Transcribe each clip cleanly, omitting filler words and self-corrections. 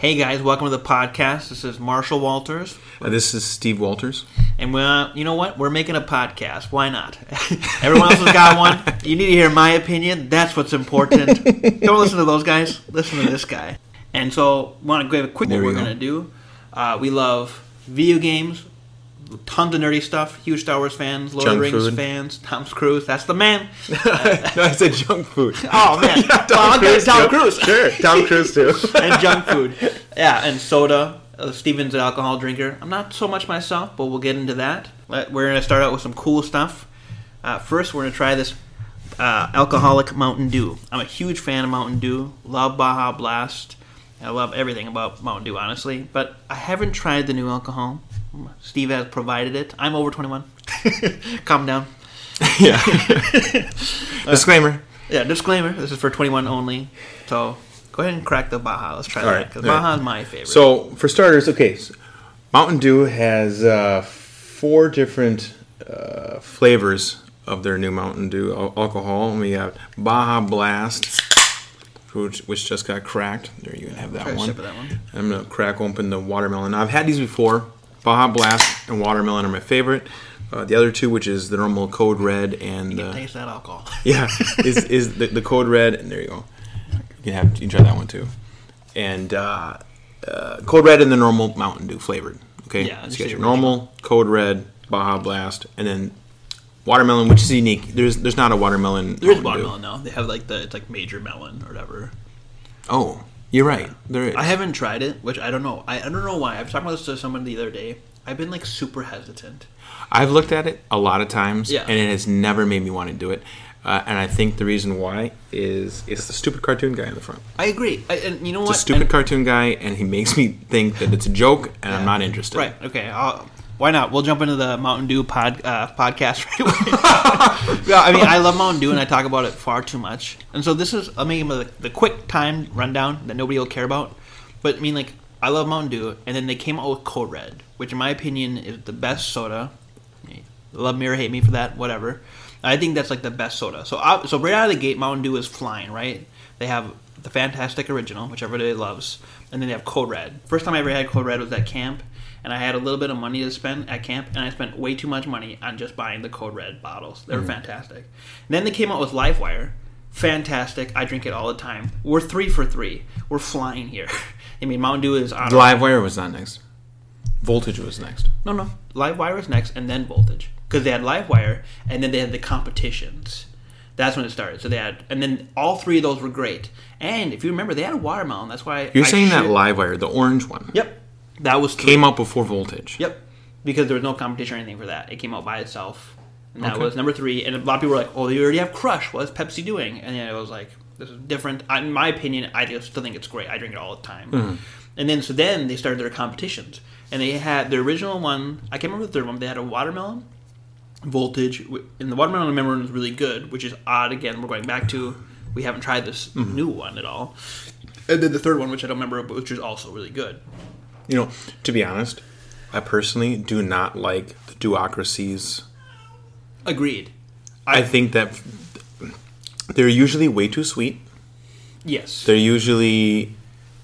Hey guys, welcome to the podcast. This is Marshall Walters. This is Steve Walters. And you know what? We're making a podcast. Why not? Everyone else has got one. You need to hear my opinion. That's what's important. Don't listen to those guys. Listen to this guy. And so, want to give a quick what we're going to do. We love video games, tons of nerdy stuff, huge Star Wars fans, Lord of the Rings fans, Tom Cruise, that's the man. No, I said junk food. Oh, man. Yeah, Tom Cruise. Sure, Tom Cruise too. And junk food. Yeah, and soda. Steven's an alcohol drinker. I'm not so much myself, but we'll get into that. We're going to start out with some cool stuff. First, we're going to try this alcoholic Mountain Dew. I'm a huge fan of Mountain Dew. Love Baja Blast. I love everything about Mountain Dew, honestly. But I haven't tried the new alcohol. Steve has provided it. I'm over 21. Calm down. Yeah. Disclaimer. Yeah, disclaimer. This is for 21 only. So go ahead and crack the Baja. Let's try that. Because Baja is my favorite. So for starters, so Mountain Dew has four different flavors of their new Mountain Dew alcohol. And we have Baja Blast, which just got cracked. There, you can have that one. Sip of that one. I'm going to crack open the watermelon. I've had these before. Baja Blast and watermelon are my favorite. The other two, which is the normal Code Red and... You can taste that alcohol. Yeah, is the Code Red, and there you go. You can try that one too. And Code Red and the normal Mountain Dew flavored. Okay, yeah, so you got your normal, Code Red, Baja Blast, and then watermelon, which is unique. There's not a watermelon. There's watermelon now. They have it's like Major Melon or whatever. Oh. You're right. Yeah. There is. I haven't tried it, which I don't know. I don't know why. I was talking about this to someone the other day. I've been super hesitant. I've looked at it a lot of times, and it has never made me want to do it. And I think the reason why is it's the stupid cartoon guy in the front. I agree. And you know what? It's a stupid cartoon guy, and he makes me think that it's a joke, and I'm not interested. Right. Okay. Why not? We'll jump into the Mountain Dew podcast right away. Yeah, I mean, I love Mountain Dew, and I talk about it far too much. And so this is, I mean, the quick time rundown that nobody will care about. But, I mean, I love Mountain Dew, and then they came out with Code Red, which, in my opinion, is the best soda. Love me or hate me for that, whatever. I think that's, the best soda. So right out of the gate, Mountain Dew is flying, right? They have the Fantastic Original, which everybody loves, and then they have Code Red. First time I ever had Code Red was at camp. And I had a little bit of money to spend at camp, and I spent way too much money on just buying the Code Red bottles. They were fantastic. And then they came out with Livewire. Fantastic. I drink it all the time. We're 3 for 3. We're flying here. I mean, Mountain Dew is on. Livewire was not next. Voltage was next. No. Livewire was next, and then Voltage. Because they had Livewire, and then they had the competitions. That's when it started. So they had, and then all three of those were great. And if you remember, they had a watermelon. That's why that Livewire, the orange one. Yep. That was came out before Voltage. Yep, because there was no competition or anything for that. It came out by itself, and that was number 3. And a lot of people were like, "Oh, you already have Crush. What is Pepsi doing?" And then it was like, "This is different." In my opinion, I just still think it's great. I drink it all the time. Mm-hmm. And then they started their competitions, and they had the original one. I can't remember the third one. But they had a watermelon, Voltage, and the watermelon I remember was really good, which is odd. Again, we're going back to we haven't tried this new one at all. And then the third one, which I don't remember, but which is also really good. You know, to be honest, I personally do not like the duocracies. Agreed. I think that they're usually way too sweet. Yes. They're usually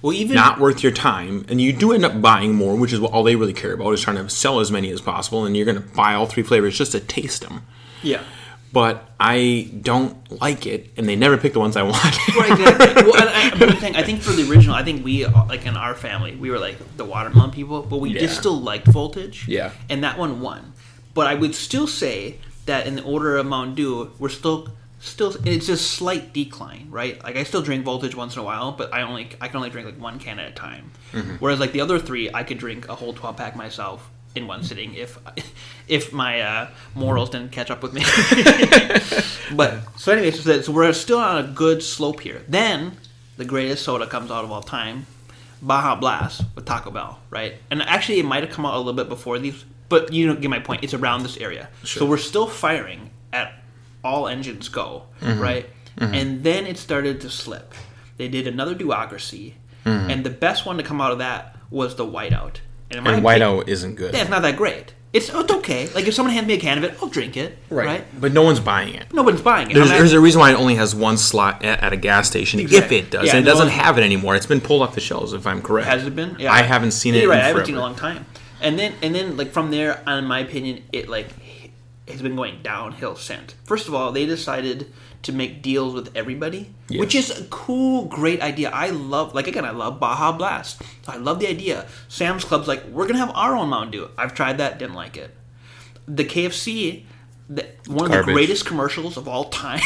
not worth your time. And you do end up buying more, which is all they really care about, is trying to sell as many as possible. And you're going to buy all three flavors just to taste them. Yeah. But I don't like it, and they never pick the ones I want. Right, exactly. Well, I think for the original, I think we, in our family, we were, the watermelon people, but we just still liked Voltage. Yeah. And that one won. But I would still say that in the order of Mountain Dew, we're still it's just slight decline, right? I still drink Voltage once in a while, but I can only drink, one can at a time. Mm-hmm. Whereas, the other three, I could drink a whole 12-pack myself. In one sitting, if my morals didn't catch up with me. So we're still on a good slope here. Then the greatest soda comes out of all time, Baja Blast with Taco Bell, right? And actually, it might have come out a little bit before these, but you don't get my point. It's around this area, sure. So we're still firing at all engines go, right? Mm-hmm. And then it started to slip. They did another duocracy, and the best one to come out of that was the Whiteout. And Whiteout isn't good. Yeah, it's not that great. It's okay. Like, if someone hands me a can of it, I'll drink it. Right? But no one's buying it. Nobody's buying it. There's a reason why it only has one slot at a gas station, exactly. If it does. Yeah, and it doesn't have it anymore. It's been pulled off the shelves, if I'm correct. Has it been? Yeah. I haven't seen it in forever. I haven't seen it in a long time. And then, like, from there, in my opinion, it, like, has been going downhill since. First of all, they decided to make deals with everybody, yes, which is a cool, great idea. I love Baja Blast. I love the idea. Sam's Club's like, we're going to have our own Mountain Dew. I've tried that, didn't like it. The KFC, one Garbage. Of the greatest commercials of all time.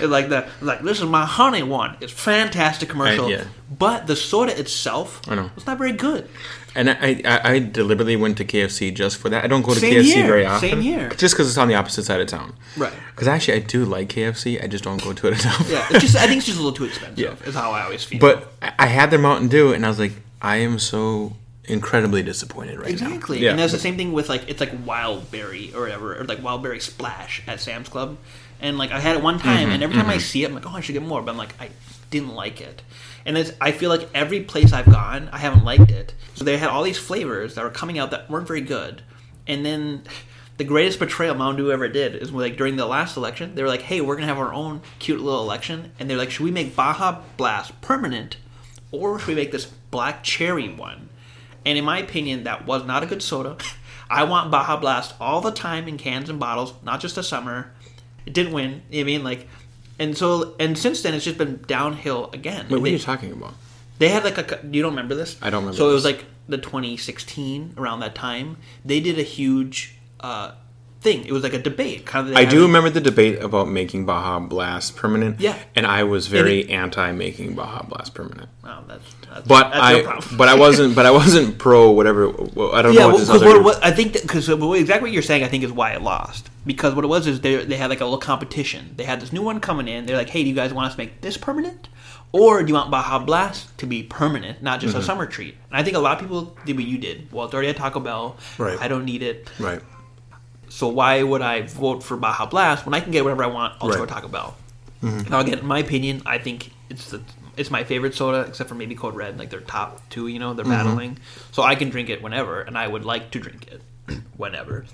Yeah. like, this is my honey one. It's fantastic commercial. But the soda itself, I know, was not very good. And I deliberately went to KFC just for that. I don't go to KFC very often. Same here. Just because it's on the opposite side of town. Right. Because actually, I do like KFC. I just don't go to it enough. Yeah. I think it's just a little too expensive, is how I always feel. But I had their Mountain Dew, and I was like, I am so incredibly disappointed right now. Exactly. Yeah. And that's the same thing with, like, it's like Wild Berry or whatever, or like Wild Berry Splash at Sam's Club. And, like, I had it one time, and every time I see it, I'm like, oh, I should get more. But I'm like, I didn't like it. And I feel like every place I've gone, I haven't liked it. So they had all these flavors that were coming out that weren't very good. And then the greatest betrayal Mountain Dew ever did is, like, during the last election, they were like, hey, we're going to have our own cute little election. And they're like, should we make Baja Blast permanent or should we make this black cherry one? And in my opinion, that was not a good soda. I want Baja Blast all the time in cans and bottles, not just the summer. It didn't win. You know what I mean? Like, and since then, it's just been downhill again. Wait, what are you talking about? They had you don't remember this? I don't remember. So it was like the 2016, around that time. They did a huge thing. It was like a debate. I do remember the debate about making Baja Blast permanent. Yeah. And I was very anti making Baja Blast permanent. Oh, that's no problem. But I wasn't pro whatever. I don't know what this other. I think because exactly what you're saying, I think, is why it lost. Because what it was is they had like a little competition. They had this new one coming in. They're like, hey, do you guys want us to make this permanent? Or do you want Baja Blast to be permanent, not just a summer treat? And I think a lot of people did what you did. Well, it's already at Taco Bell. Right. I don't need it. Right. So why would I vote for Baja Blast when I can get whatever I want? I'll go to Taco Bell. Mm-hmm. Now, again, in my opinion, I think it's my favorite soda, except for maybe Code Red. Like, they're top two, you know, they're battling. So I can drink it whenever, and I would like to drink it whenever.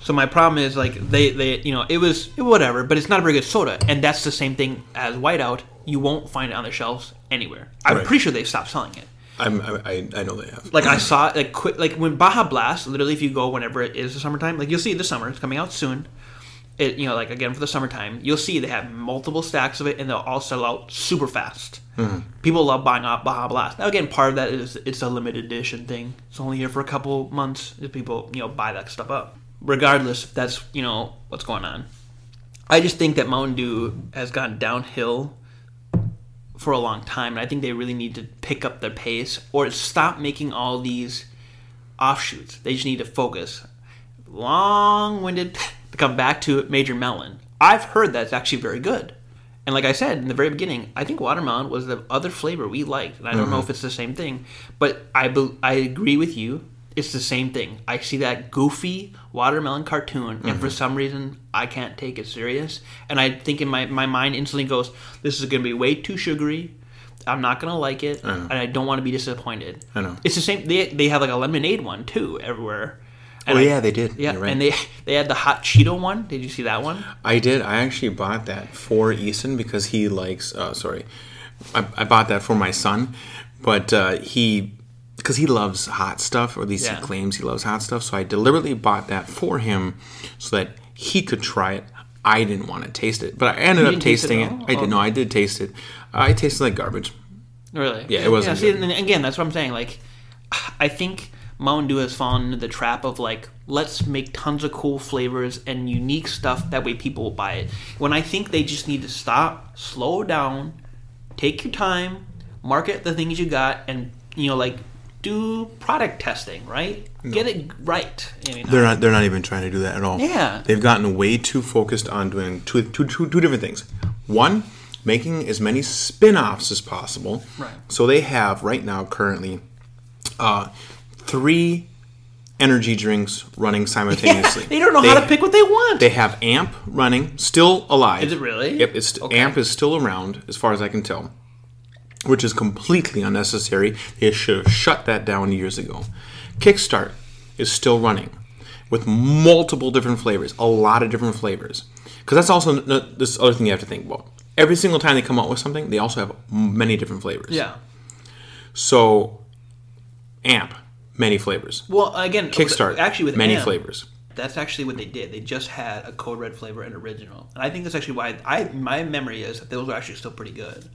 So my problem is, like, they you know, it was whatever, but it's not a very good soda. And that's the same thing as Whiteout. You won't find it on the shelves anywhere. I'm pretty sure they've stopped selling it. I know they have. Like, I saw it, like when Baja Blast, literally, if you go whenever it is the summertime, like, you'll see it this summer. It's coming out soon. It, you know, like, again, for the summertime, you'll see they have multiple stacks of it, and they'll all sell out super fast. Mm-hmm. People love buying off Baja Blast. Now, again, part of that is it's a limited edition thing. It's only here for a couple months. People, you know, buy that stuff up. Regardless, that's, you know, what's going on. I just think that Mountain Dew has gone downhill for a long time, and I think they really need to pick up their pace or stop making all these offshoots. They just need to focus. Long-winded to come back to Major Melon. I've heard that's actually very good. And like I said in the very beginning, I think watermelon was the other flavor we liked, and I don't know if it's the same thing, but I agree with you. It's the same thing. I see that goofy watermelon cartoon, and for some reason, I can't take it serious. And I think in my mind instantly goes, this is going to be way too sugary. I'm not going to like it, and I don't want to be disappointed. I know. It's the same. They have like a lemonade one, too, everywhere. And they did. Yeah, right. And they had the hot Cheeto one. Did you see that one? I did. I actually bought that for Easton because he likes... I bought that for my son, but because he loves hot stuff, or at least he claims he loves hot stuff. So I deliberately bought that for him so that he could try it. I didn't want to taste it, but I ended up tasting it. I did. No, I did taste it. I tasted like garbage. Really? Yeah, it wasn't good. And again, that's what I'm saying. Like, I think Mountain Dew has fallen into the trap of, like, let's make tons of cool flavors and unique stuff. That way people will buy it. When I think they just need to stop, slow down, take your time, market the things you got, and, you know, like, do product testing, right? No. Get it right. I mean, they're not even trying to do that at all. Yeah. They've gotten way too focused on doing two different things. One, making as many spin-offs as possible. Right. So they have right now currently 3 energy drinks running simultaneously. Yeah, they don't know how to pick what they want. They have AMP running, still alive. Is it really? Yep, AMP is still around as far as I can tell, which is completely unnecessary. They should have shut that down years ago. Kickstart is still running. with multiple different flavors, a lot of different flavors. Because that's also this other thing you have to think about. Every single time they come out with something, they also have many different flavors. Yeah. So, AMP, many flavors. Well, again, Kickstart, actually with many AMP, flavors. That's actually what they did. They just had a Code Red flavor and original. And I think that's actually why my memory is that those are actually still pretty good.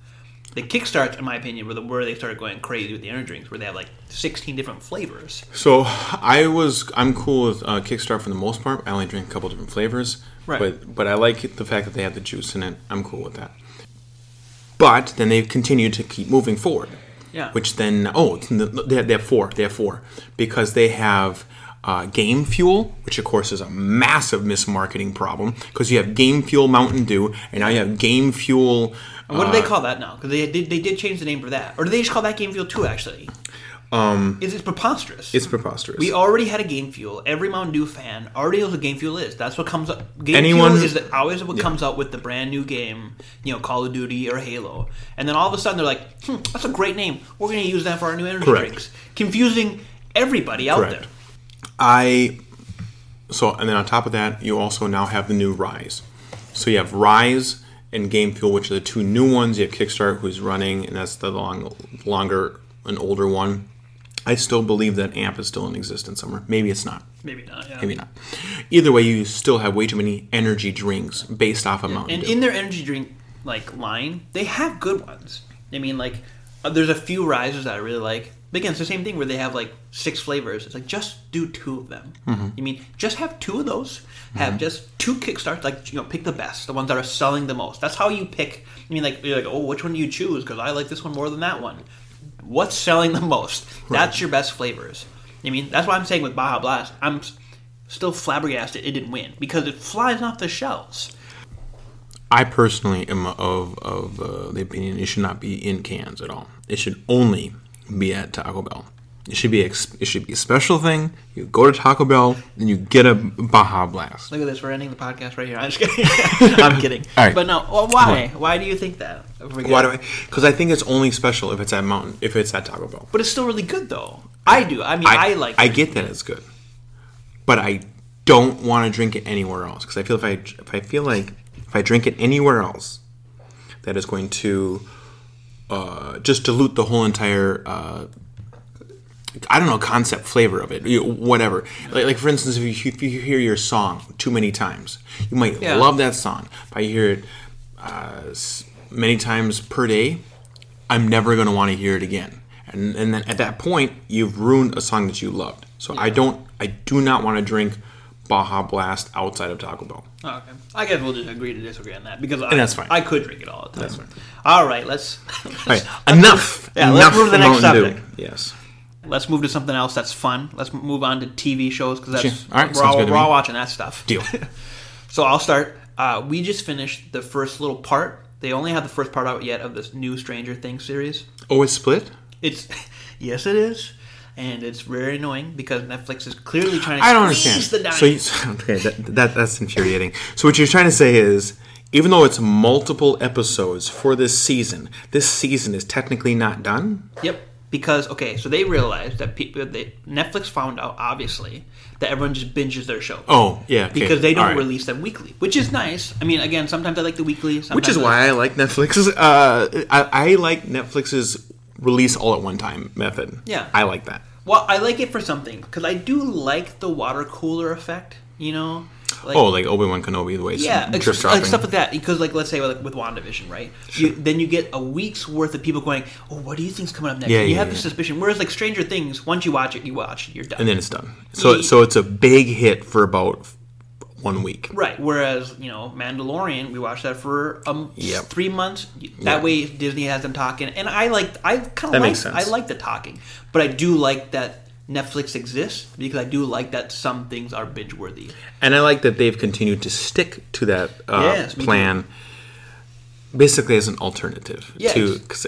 The Kickstarts, in my opinion, were where they started going crazy with the energy drinks, where they have like 16 different flavors. So I'm cool with Kickstart for the most part. I only drink a couple different flavors, right? But I like the fact that they have the juice in it. I'm cool with that. But then they continue to keep moving forward. Yeah. Which then they have four because they have Game Fuel, which of course is a massive mismarketing problem because you have Game Fuel Mountain Dew and now you have Game Fuel. What do they call that now? Because they did change the name for that. Or do they just call that Game Fuel 2, actually? It's preposterous. It's preposterous. We already had a Game Fuel. Every Mountain Dew fan already knows what Game Fuel is. That's what comes up. Fuel is always what comes out with the brand new game, Call of Duty or Halo. And then all of a sudden they're like, that's a great name. We're going to use that for our new energy drinks. Confusing everybody out there. And then on top of that, you also now have the new Rise. So you have Rise and Game Fuel, which are the two new ones. You have Kickstart, who's running, and that's the longer and older one. I still believe that AMP is still in existence somewhere. Maybe it's not. Maybe not, yeah. Maybe not. Either way, you still have way too many energy drinks based off of Mountain Dew. And in their energy drink line, they have good ones. I mean, there's a few Rises that I really like. But again, it's the same thing where they have, 6 flavors. It's just do 2 of them. Mm-hmm. You mean, just have 2 of those. Have just 2 Kickstarts. Pick the best. The ones that are selling the most. That's how you pick. I mean, you're which one do you choose? Because I like this one more than that one. What's selling the most? Right. That's your best flavors. I mean, that's why I'm saying with Baja Blast, I'm still flabbergasted it didn't win. Because it flies off the shelves. I personally am of the opinion it should not be in cans at all. It should only be at Taco Bell. It should be a special thing. You go to Taco Bell and you get a Baja Blast. Look at this. We're ending the podcast right here. I'm just kidding. I'm kidding. All right. But no. Well, why? Why do you think that? Why do I? Because I think it's only special if it's at Taco Bell. But it's still really good though. I do. I mean, I like. I get that it's good, but I don't want to drink it anywhere else because I feel if I drink it anywhere else, that is going to just dilute the whole entire, concept flavor of it, whatever. Like for instance, if you hear your song too many times, you might love that song. If I hear it many times per day, I'm never going to want to hear it again. And then at that point, you've ruined a song that you loved. So I do not want to drink Baja Blast outside of Taco Bell. Oh, okay. I guess we'll just agree to disagree on that because that's fine. I could drink it all the time. That's fine. All right, enough. Let's move to the next subject. Yes. Let's move to something else that's fun. Let's move on to TV shows because we're all watching that stuff. Deal. So I'll start. We just finished the first little part. They only have the first part out yet of this new Stranger Things series. Oh, it's split? Yes, it is. And it's very annoying because Netflix is clearly trying to squeeze the diamond. That's infuriating. So what you're trying to say is, even though it's multiple episodes for this season is technically not done? Yep. Because, so they realized that Netflix found out, obviously, that everyone just binges their shows. Oh, yeah. Okay. Because they don't release them weekly, which is nice. I mean, again, sometimes I like the weekly. Which is why I like Netflix's... I like Netflix's release all at one time method. Yeah. I like that. Well, I like it for something because I do like the water cooler effect, like Obi-Wan Kenobi, the way it's dropping. Stuff like that. Because let's say with WandaVision, right? Sure. Then you get a week's worth of people going, oh, what do you think's coming up next? Yeah, you have the suspicion. Whereas Stranger Things, once you watch it, you're done. And then it's done. So so it's a big hit for about 1 week. Right. Whereas, Mandalorian, we watched that for 3 months. That way Disney has them talking. And I like the talking. But I do like that Netflix exists because I do like that some things are binge worthy. And I like that they've continued to stick to that plan basically as an alternative. Yeah,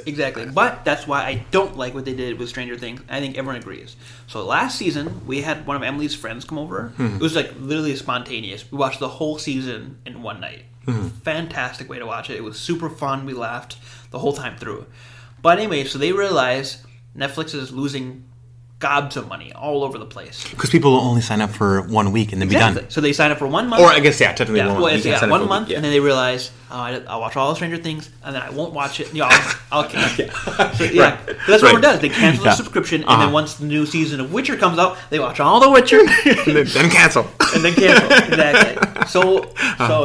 exactly. But that's why I don't like what they did with Stranger Things. I think everyone agrees. So last season, we had one of Emily's friends come over. Mm-hmm. It was literally spontaneous. We watched the whole season in one night. Mm-hmm. Fantastic way to watch it. It was super fun. We laughed the whole time through. But anyway, so they realized Netflix is losing gobs of money all over the place. Because people will only sign up for 1 week and then be done. So they sign up for 1 month. Or I guess, technically 1 month. Well, one month. And then they realize, I'll watch all the Stranger Things, and then I won't watch it. I'll cancel. So that's what we're does. They cancel the subscription, and then once the new season of Witcher comes out, they watch all the Witcher. and then cancel. Exactly. So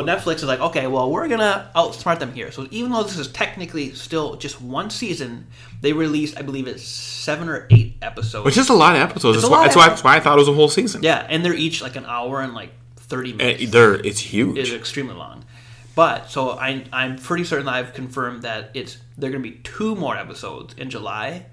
Netflix is like, okay, well, we're going to outsmart them here. So even though this is technically still just one season, they released, I believe it's 7 or 8 episodes. Which is a lot of episodes. That's why I thought it was a whole season. Yeah, and they're each like an hour and like 30 minutes. It's huge. It's extremely long. But, so I'm pretty certain that I've confirmed that there are going to be 2 more episodes in July,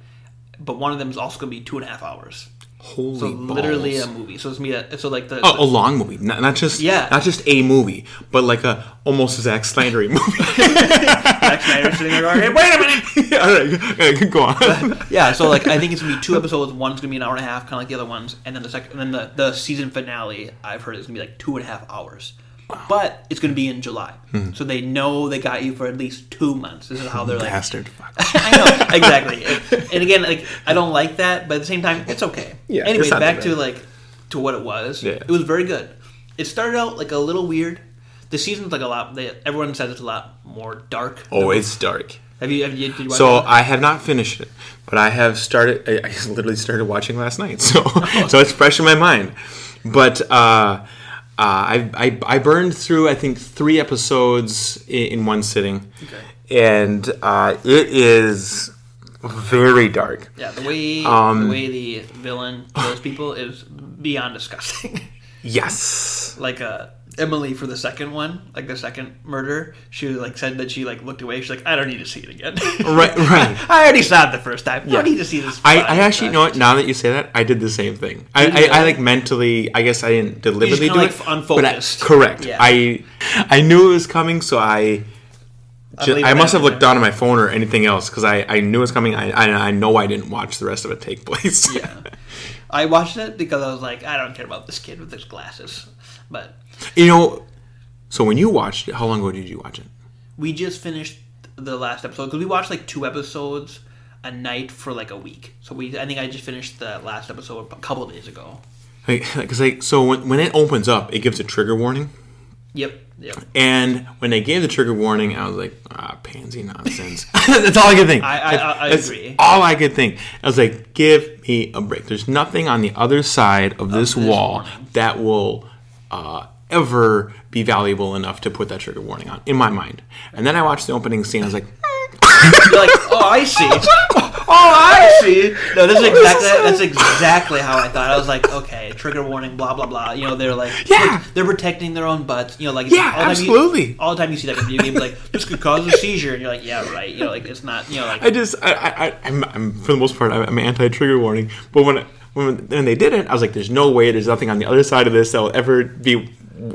but one of them is also going to be 2.5 hours. Holy balls. So literally a movie. So it's me. So like a long movie, not just a movie, but like a almost Zack Snyder-y movie. Zack Snyder sitting there going, "Hey, wait a minute!" Yeah, all right, go on. So like I think it's gonna be 2 episodes. One's gonna be an hour and a half, kind of like the other ones, and then the season finale. I've heard is gonna be like 2.5 hours, but it's gonna be in July. So they know they got you for at least 2 months. This is how they're like bastard. Fuck. I know, exactly. And again, like I don't like that, but at the same time, it's okay. Yeah, anyway, back to to what it was. Yeah. It was very good. It started out like a little weird. The season's like a lot. Everyone says it's a lot more dark. Oh, it's dark. Did you watch it? I have not finished it, but I have started. I literally started watching last night, so it's fresh in my mind. But I burned through I think 3 episodes in one sitting, and it is very dark. Yeah, the way the villain kills people is beyond disgusting. Yes, like Emily for the second one, like the second murder, she like said that she like looked away. She's like, I don't need to see it again. Right. I already saw it the first time. Yeah. I don't need to see this. I actually, you know what? Now that you say that, I did the same thing. I like mentally. I guess I didn't deliberately do it. Unfocused. Correct. Yeah. I knew it was coming, so I must have looked down at my phone or anything else because I knew it was coming. I know I didn't watch the rest of it take place. Yeah, I watched it because I was like, I don't care about this kid with his glasses. But you know, so when you watched it, how long ago did you watch it? We just finished the last episode because we watched like 2 episodes a night for like a week. So I think I just finished the last episode a couple of days ago. Because so when it opens up, it gives a trigger warning. Yep. And when they gave the trigger warning, I was like, pansy nonsense. That's all I could think. I agree. That's all I could think. I was like, give me a break. There's nothing on the other side of this wall morning that will ever be valuable enough to put that trigger warning on, in my mind. And then I watched the opening scene. I was like... You're like, oh, I see. No, that's exactly how I thought. I was like, okay, trigger warning, blah blah blah. You know, they're like, they're protecting their own butts. You know, like, absolutely. All the time you see like a video game, like this could cause a seizure, and you're like, yeah, right. You know, like it's not. You know, like I'm for the most part, I'm anti-trigger warning. But when they did it, I was like, there's no way. There's nothing on the other side of this that will ever be, you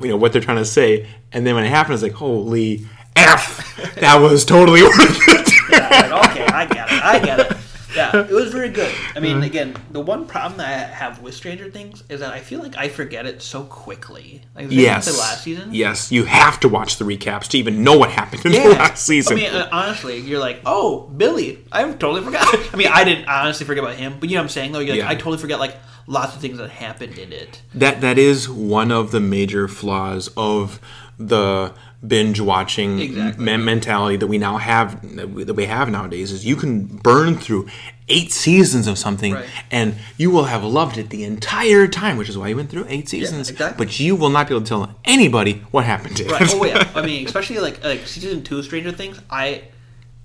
know, what they're trying to say. And then when it happened, I was like, holy F, that was totally worth it. Yeah, like, okay, I get it. Yeah, it was very good. I mean, again, the one problem that I have with Stranger Things is that I feel like I forget it so quickly. Like, the last season? Yes, you have to watch the recaps to even know what happened in the last season. I mean, honestly, you're like, oh, Billy, I totally forgot. I mean, I honestly forget about him, but you know what I'm saying, though? You're like, I totally forget, like, lots of things that happened in it. That is one of the major flaws of the binge-watching mentality that we now have, that we have nowadays, is you can burn through 8 seasons of something and you will have loved it the entire time, which is why you went through 8 seasons, but you will not be able to tell anybody what happened to it. Oh yeah, I mean, especially like season 2 of Stranger Things, I,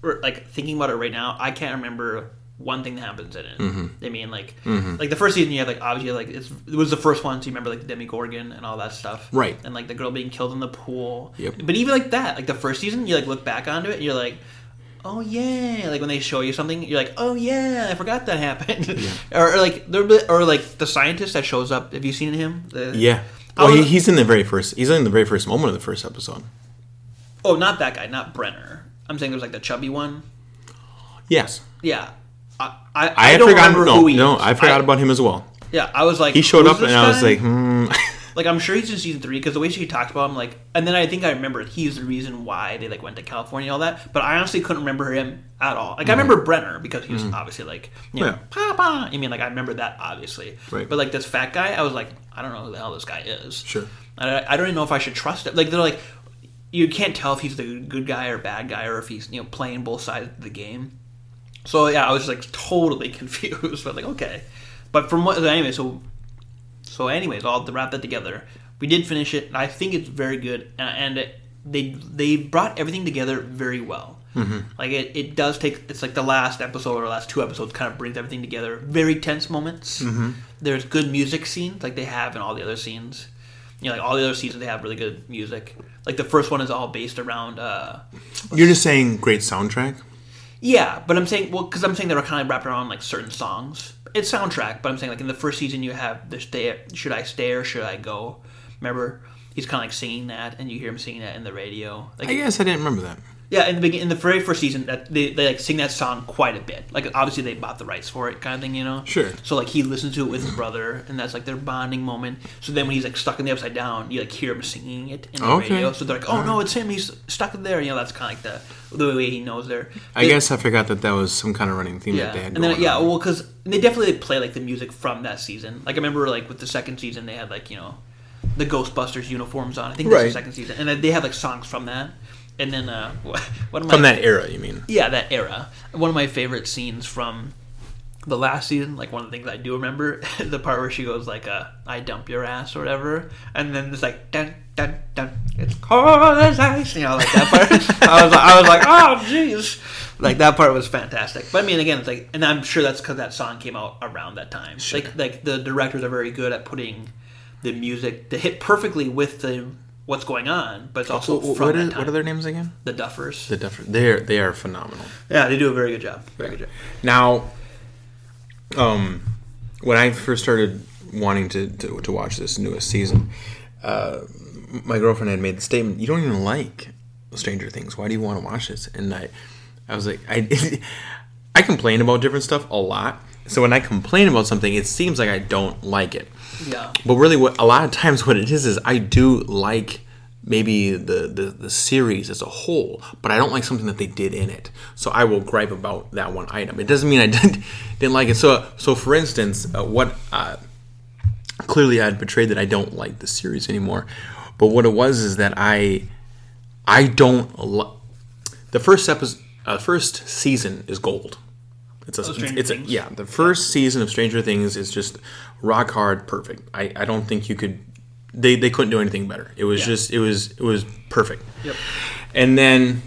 like, thinking about it right now, I can't remember one thing that happens in it. I mean, like, like the first season, you have like obviously like it was the first one, so you remember like the Demogorgon and all that stuff, right? And like the girl being killed in the pool. Yep. But even like that, like the first season, you like look back onto it and you're like, oh yeah, like when they show you something, you're like, oh yeah, I forgot that happened. Yeah. or like the scientist that shows up. Have you seen him? He's in the very first. He's in the very first moment of the first episode. Oh, not that guy, not Brenner. I'm saying there's like the chubby one. Yes. Yeah. I don't remember who he is. I forgot about him as well. Yeah, I was like, he showed up and guy? I was like, Like, I'm sure he's in season 3, because the way she talked about him, like, and then I think I remember he's the reason why they, like, went to California and all that, but I honestly couldn't remember him at all. Like, I remember Brenner, because he was obviously, like, you know, Papa. I mean, like, I remember that, obviously. Right. But, like, this fat guy, I was like, I don't know who the hell this guy is. Sure. I don't even know if I should trust it. Like, they're like, you can't tell if he's the good guy or bad guy, or if he's, you know, playing both sides of the game. So, yeah, I was, like, totally confused, but, like, okay. But from what... Anyway, so anyways, I'll wrap that together. We did finish it, and I think it's very good, and they brought everything together very well. Mm-hmm. Like, it does take... It's, like, the last episode or last two episodes kind of brings everything together. Very tense moments. Mm-hmm. There's good music scenes, like they have in all the other scenes. You know, like, all the other seasons, they have really good music. Like, the first one is all based around... You're just saying great soundtrack? Yeah, but I'm saying... Well, because I'm saying they were kind of wrapped around, like, certain songs. It's soundtrack, but I'm saying, like, in the first season, you have the Should I Stay or Should I Go? Remember? He's kind of, like, singing that, and you hear him singing that in the radio. Like, I guess I didn't remember that. Yeah, in the very first season, that they like, sing that song quite a bit. Like, obviously, they bought the rights for it kind of thing, you know? Sure. So, like, he listens to it with his brother, and that's, like, their bonding moment. So then when he's, like, stuck in the Upside Down, you, like, hear him singing it in the radio. So they're like, oh, no, it's him. He's stuck there. You know, that's kind of, like, the way he knows there. I guess I forgot that was some kind of running theme that they had going on. Yeah, well, because they definitely play, like, the music from that season. Like, I remember, like, with the second season, they had, like, you know, the Ghostbusters uniforms on. I think that's the second season. And they had, like, songs from that. And then, from that era, you mean? Yeah, that era. One of my favorite scenes from the last season, like, one of the things I do remember, the part where she goes, like, I dump your ass or whatever, and then it's like, dun, dun, dun, it's cold as ice, you know, like, that part. I was like, oh, jeez. Like, that part was fantastic. But, I mean, again, it's like, and I'm sure that's because that song came out around that time. Sure. Like, the directors are very good at putting the music to hit perfectly with the... what's going on, but it's also from that time. What are their names again? The Duffers. They are phenomenal. Yeah, they do a very good job. Very good job. Now, when I first started wanting to watch this newest season, my girlfriend had made the statement, "You don't even like Stranger Things. Why do you want to watch this?" And I was like, I complain about different stuff a lot. So when I complain about something, it seems like I don't like it. Yeah. But really, a lot of times what it is I do like maybe the series as a whole, but I don't like something that they did in it. So I will gripe about that one item. It doesn't mean I didn't like it. So for instance, clearly I had betrayed that I don't like the series anymore. But what it was is that I don't like... The first episode, first season is gold. The first season of Stranger Things is just rock hard, perfect. I don't think you could. They couldn't do anything better. It was just it was perfect. Yep. And then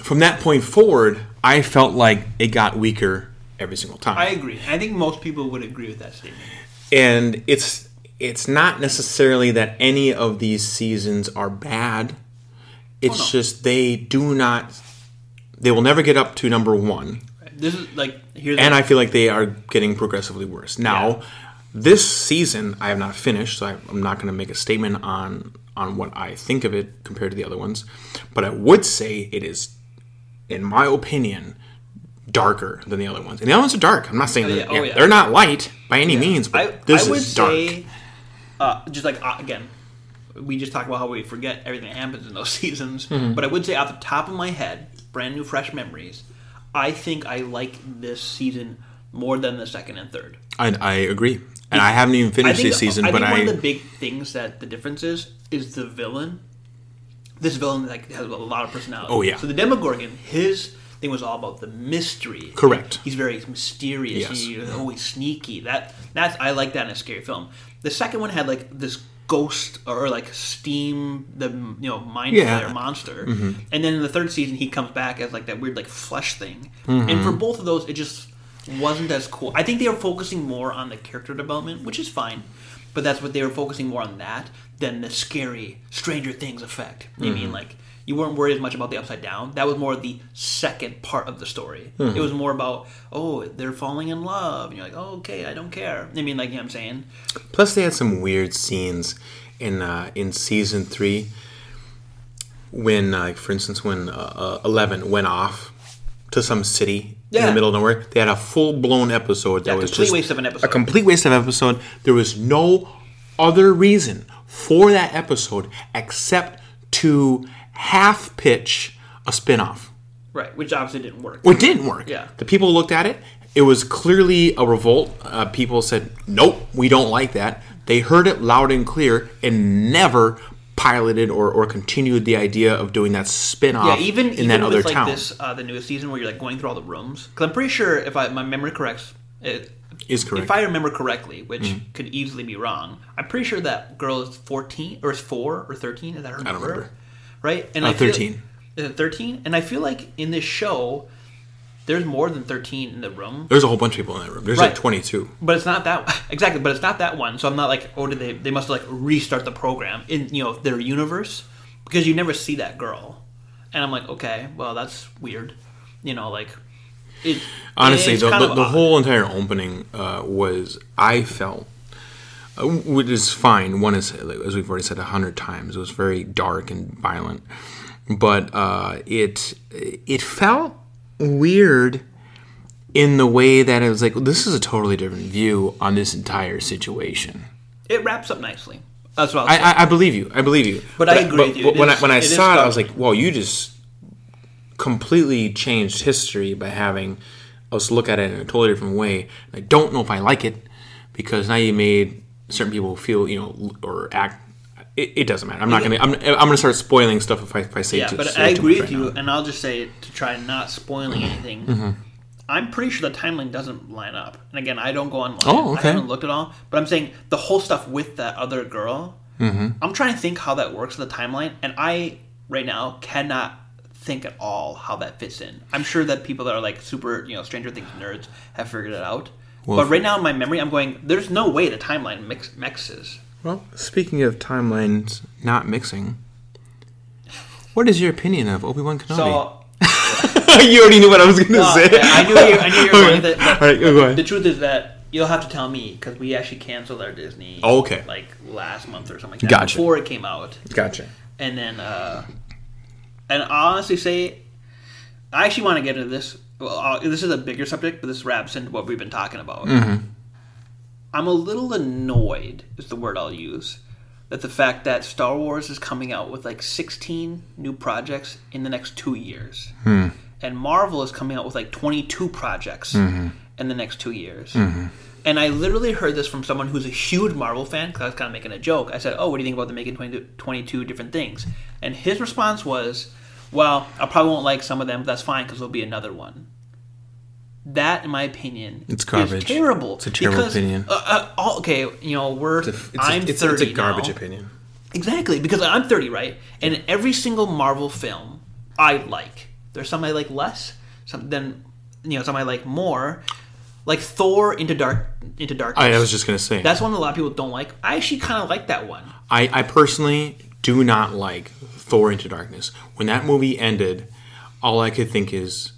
from that point forward, I felt like it got weaker every single time. I agree. I think most people would agree with that statement. And it's not necessarily that any of these seasons are bad. It's just they do not. They will never get up to number one. This is like here's and I feel like they are getting progressively worse. Now, This season I have not finished, so I'm not going to make a statement on what I think of it compared to the other ones. But I would say it is, in my opinion, darker than the other ones. And the other ones are dark. I'm not saying they're not light by any means, but this is dark. I would say, just like, again, we just talked about how we forget everything that happens in those seasons. Mm-hmm. But I would say off the top of my head, brand new, fresh memories, I think I like this season more than the second and third. I agree. And I haven't even finished this season. I think one of the big things that the difference is the villain. This villain has a lot of personality. Oh, yeah. So the Demogorgon, his thing was all about the mystery. Correct. He's very mysterious. Yes. He's always sneaky. That's I like that in a scary film. The second one had like this ghost or like steam, the mind flayer monster, and then in the third season he comes back as like that weird like flesh thing, and for both of those it just wasn't as cool. I think they were focusing more on the character development, which is fine, but that's what they were focusing more on that than the scary Stranger Things effect. I mean, like you weren't worried as much about the Upside Down. That was more the second part of the story. It was more about they're falling in love, and you're like, okay, I don't care. I mean, like, you know what I'm saying? Plus, they had some weird scenes in season 3 when, like, for instance, when 11 went off to some city in the middle of nowhere. They had a full blown episode that was just a complete waste of an episode. There was no other reason for that episode except to half pitch a spinoff. Right, which obviously didn't work. Well, it didn't work. Yeah. The people looked at it. It was clearly a revolt. People said, nope, we don't like that. They heard it loud and clear and never piloted or continued the idea of doing that spin-off in that other town. Yeah, even with the newest season where you're like going through all the rooms. Because I'm pretty sure if my memory corrects... If I remember correctly, which could easily be wrong, I'm pretty sure that girl is 14 or is 4 or 13. Is that her number? I don't remember. Right? And 13. Is it 13? And I feel like in this show... There's more than 13 in the room. There's a whole bunch of people in that room. There's like 22. But it's not that exactly. But it's not that one. So I'm not like, oh, did they must like restart the program in their universe, because you never see that girl. And I'm like, okay, well that's weird. Honestly, the whole entire opening which is fine. One is, as we've already said 100 times, it was very dark and violent, but it felt weird in the way that it was like, this is a totally different view on this entire situation. It wraps up nicely. That's what I believe you. I believe you. But I agree with you. When I saw it, I was like, "Well, you just completely changed history by having us look at it in a totally different way." And I don't know if I like it, because now you made certain people feel, or act. It doesn't matter. I'm gonna start spoiling stuff if I say. Yeah, but I agree with you, and I'll just say it to try not spoiling anything. Mm-hmm. I'm pretty sure the timeline doesn't line up. And again, I don't go online. Oh, okay. I haven't looked at all. But I'm saying the whole stuff with that other girl. Mm-hmm. I'm trying to think how that works in the timeline, and I right now cannot think at all how that fits in. I'm sure that people that are like super, Stranger Things nerds have figured it out. Well, but right now in my memory, I'm going, there's no way the timeline mixes. Well, speaking of timelines not mixing, what is your opinion of Obi-Wan Kenobi? So, you already knew what I was going to say. Yeah, I knew you were going to that. All right, go ahead. The truth is that you'll have to tell me, because we actually canceled our Disney last month or something like that. Gotcha. Before it came out. Gotcha. And then, and I'll honestly say, I actually want to get into this. Well, this is a bigger subject, but this wraps into what we've been talking about. Mm-hmm. I'm a little annoyed, is the word I'll use, that the fact that Star Wars is coming out with 16 new projects in the next 2 years. Hmm. And Marvel is coming out with 22 projects in the next 2 years. Mm-hmm. And I literally heard this from someone who's a huge Marvel fan, because I was kind of making a joke. I said, oh, what do you think about them making 22 different things? And his response was, well, I probably won't like some of them, but that's fine because there'll be another one. That, in my opinion, it's garbage. Is terrible. It's a terrible opinion. I'm 30 now. It's a garbage opinion. Exactly, because I'm 30, right? And in every single Marvel film I like. There's some I like less, some I like more. Like Thor, Into Darkness. I was just going to say. That's one that a lot of people don't like. I actually kind of like that one. I personally do not like Thor, Into Darkness. When that movie ended, all I could think is,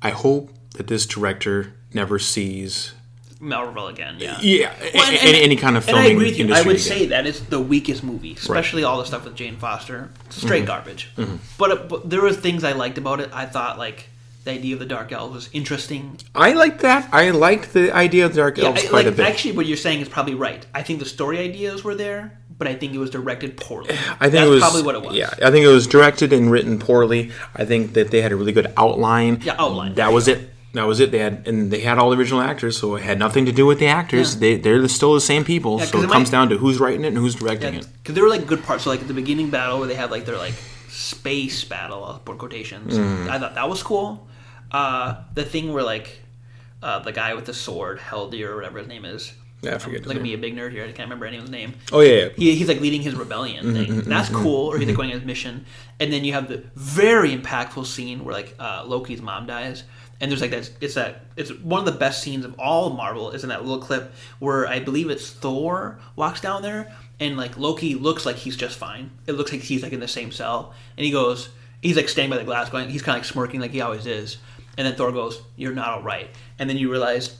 I hope that this director never sees Marvel again, yeah. Well, and any kind of filming industry. I would say that it's the weakest movie, especially all the stuff with Jane Foster. Straight garbage. Mm-hmm. But there were things I liked about it. I thought the idea of the Dark Elves was interesting. I liked that. I liked the idea of the Dark Elves quite a bit. Actually, what you're saying is probably right. I think the story ideas were there, but I think it was directed poorly. That's probably what it was. Yeah, I think it was directed and written poorly. I think that they had a really good outline. Yeah, outline. That was it. They had all the original actors, so it had nothing to do with the actors. Yeah. They're still the same people, so it comes down to who's writing it and who's directing it. Because there were good parts. So at the beginning battle where they had their space battle, for quotations. Mm. I thought that was cool. The thing where the guy with the sword, Heldir or whatever his name is. Yeah, I forget. Look at me, a big nerd here. I can't remember anyone's name. Oh yeah. He's leading his rebellion thing. Mm-hmm, that's cool. Or he's going on his mission. And then you have the very impactful scene where Loki's mom dies. And there's it's one of the best scenes of all of Marvel is in that little clip where I believe it's Thor walks down there and Loki looks like he's just fine. It looks like he's in the same cell, and he goes, he's standing by the glass going, he's kind of smirking like he always is, and then Thor goes, "You're not all right," and then you realize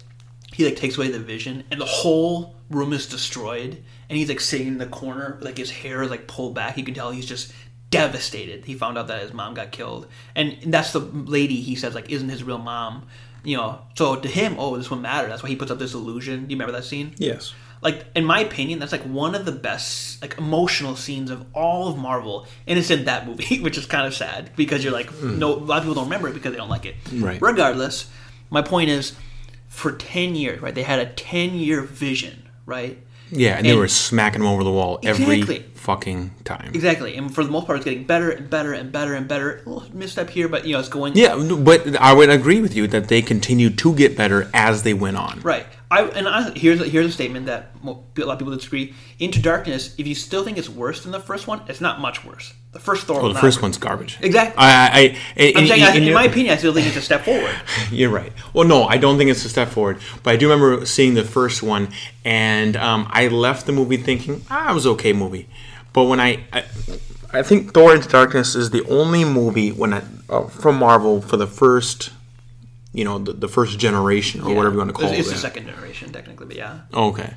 he takes away the vision and the whole room is destroyed, and he's sitting in the corner, his hair is pulled back. You can tell he's just devastated. He found out that his mom got killed, and that's the lady he says isn't his real mom. you know, so to him, oh, this won't matter. That's why he puts up this illusion. Do you remember that scene? Yes. Like, in my opinion, that's like one of the best, like, emotional scenes of all of Marvel, and it's in that movie, which is kind of sad because you're like, no, a lot of people don't remember it because they don't like it. Right. Regardless, my point is, for 10 years, right? They had a 10-year vision, right? Yeah, and they were smacking them over the wall every fucking time. Exactly, and for the most part, it's getting better and better and better and better. A little misstep here, but you know, it's going. Yeah, but I would agree with you that they continued to get better as they went on. Right. Here's a statement that a lot of people disagree. Into Darkness, if you still think it's worse than the first one, it's not much worse. The first Thor. Well, the first one's garbage. Exactly. I'm saying, in my opinion, I still think it's a step forward. You're right. Well, no, I don't think it's a step forward. But I do remember seeing the first one, and I left the movie thinking, it was an okay movie. But when I think Thor Into Darkness is the only movie from Marvel for the first... You know, the first generation or whatever you want to call it. It's the second generation, technically, but yeah. Okay.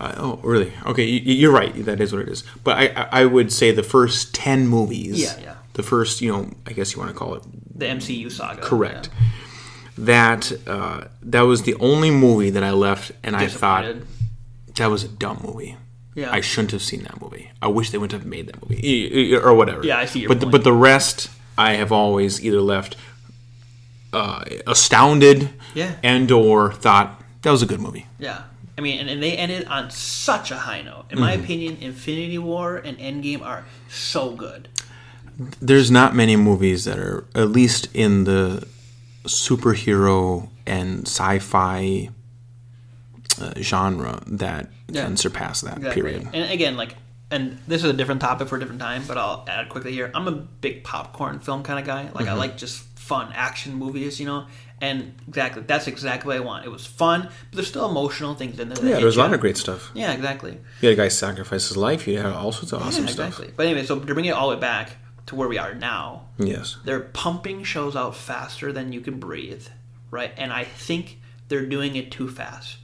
Really? Okay, you're right. That is what it is. But I would say the first 10 movies. Yeah, yeah. The first, you know, I guess you want to call it... The MCU saga. Correct. Yeah. That was the only movie that I left and I thought, that was a dumb movie. Yeah. I shouldn't have seen that movie. I wish they wouldn't have made that movie. Or whatever. Yeah, I see your point. But the rest, I have always either left... astounded and or thought that was a good movie. Yeah. I mean, and they ended on such a high note. In my opinion, Infinity War and Endgame are so good. There's not many movies that are, at least in the superhero and sci-fi genre, that can surpass that period. And again, and this is a different topic for a different time, but I'll add quickly here. I'm a big popcorn film kind of guy. I like just fun action movies, you know, and that's exactly what I want. It was fun, but there's still emotional things in there. Yeah, there's a lot of great stuff. Yeah, exactly. You had a guy sacrifice his life. You had all sorts of awesome stuff. Exactly. But anyway, so to bring it all the way back to where we are now, yes, they're pumping shows out faster than you can breathe, right? And I think they're doing it too fast.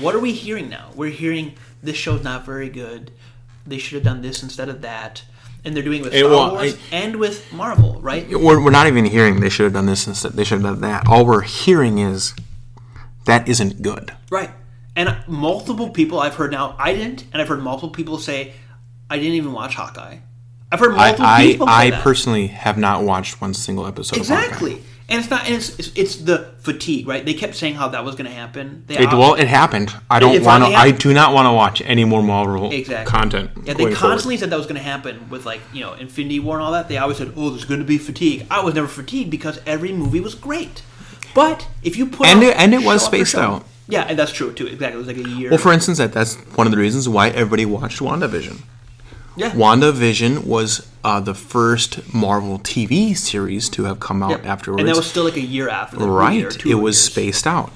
What are we hearing now? We're hearing this show's not very good. They should have done this instead of that. And they're doing it with Star Wars and with Marvel, right? We're not even hearing they should have done this instead. They should have done that. All we're hearing is that isn't good. Right. And multiple people I've heard now, I didn't. And I've heard multiple people say, I didn't even watch Hawkeye. I've heard multiple people say that. I personally have not watched one single episode of Hawkeye. And it's not. And it's the fatigue, right? They kept saying how that was going to happen. It happened. I do not want to watch any more Marvel content. Yeah, they constantly said that was going to happen with Infinity War and all that. They always said, "Oh, there's going to be fatigue." I was never fatigued because every movie was great. But if you put it was spaced out. Yeah, and that's true too. Exactly, it was a year. Well, for instance, that's one of the reasons why everybody watched WandaVision. Yeah. WandaVision was the first Marvel TV series to have come out afterwards. And that was still a year after. Right. It was years. Spaced out.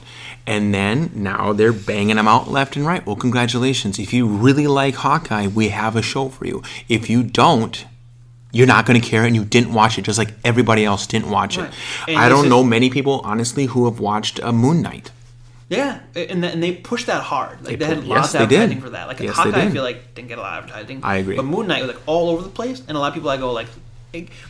And then now they're banging them out left and right. Well, congratulations. If you really like Hawkeye, we have a show for you. If you don't, you're not going to care and you didn't watch it, just like everybody else didn't watch it. And I don't know many people, honestly, who have watched Moon Knight. Yeah, and they pushed that hard. They had lots of advertising for that. Hawkeye, I feel like, didn't get a lot of advertising. I agree. But Moon Knight was all over the place, and a lot of people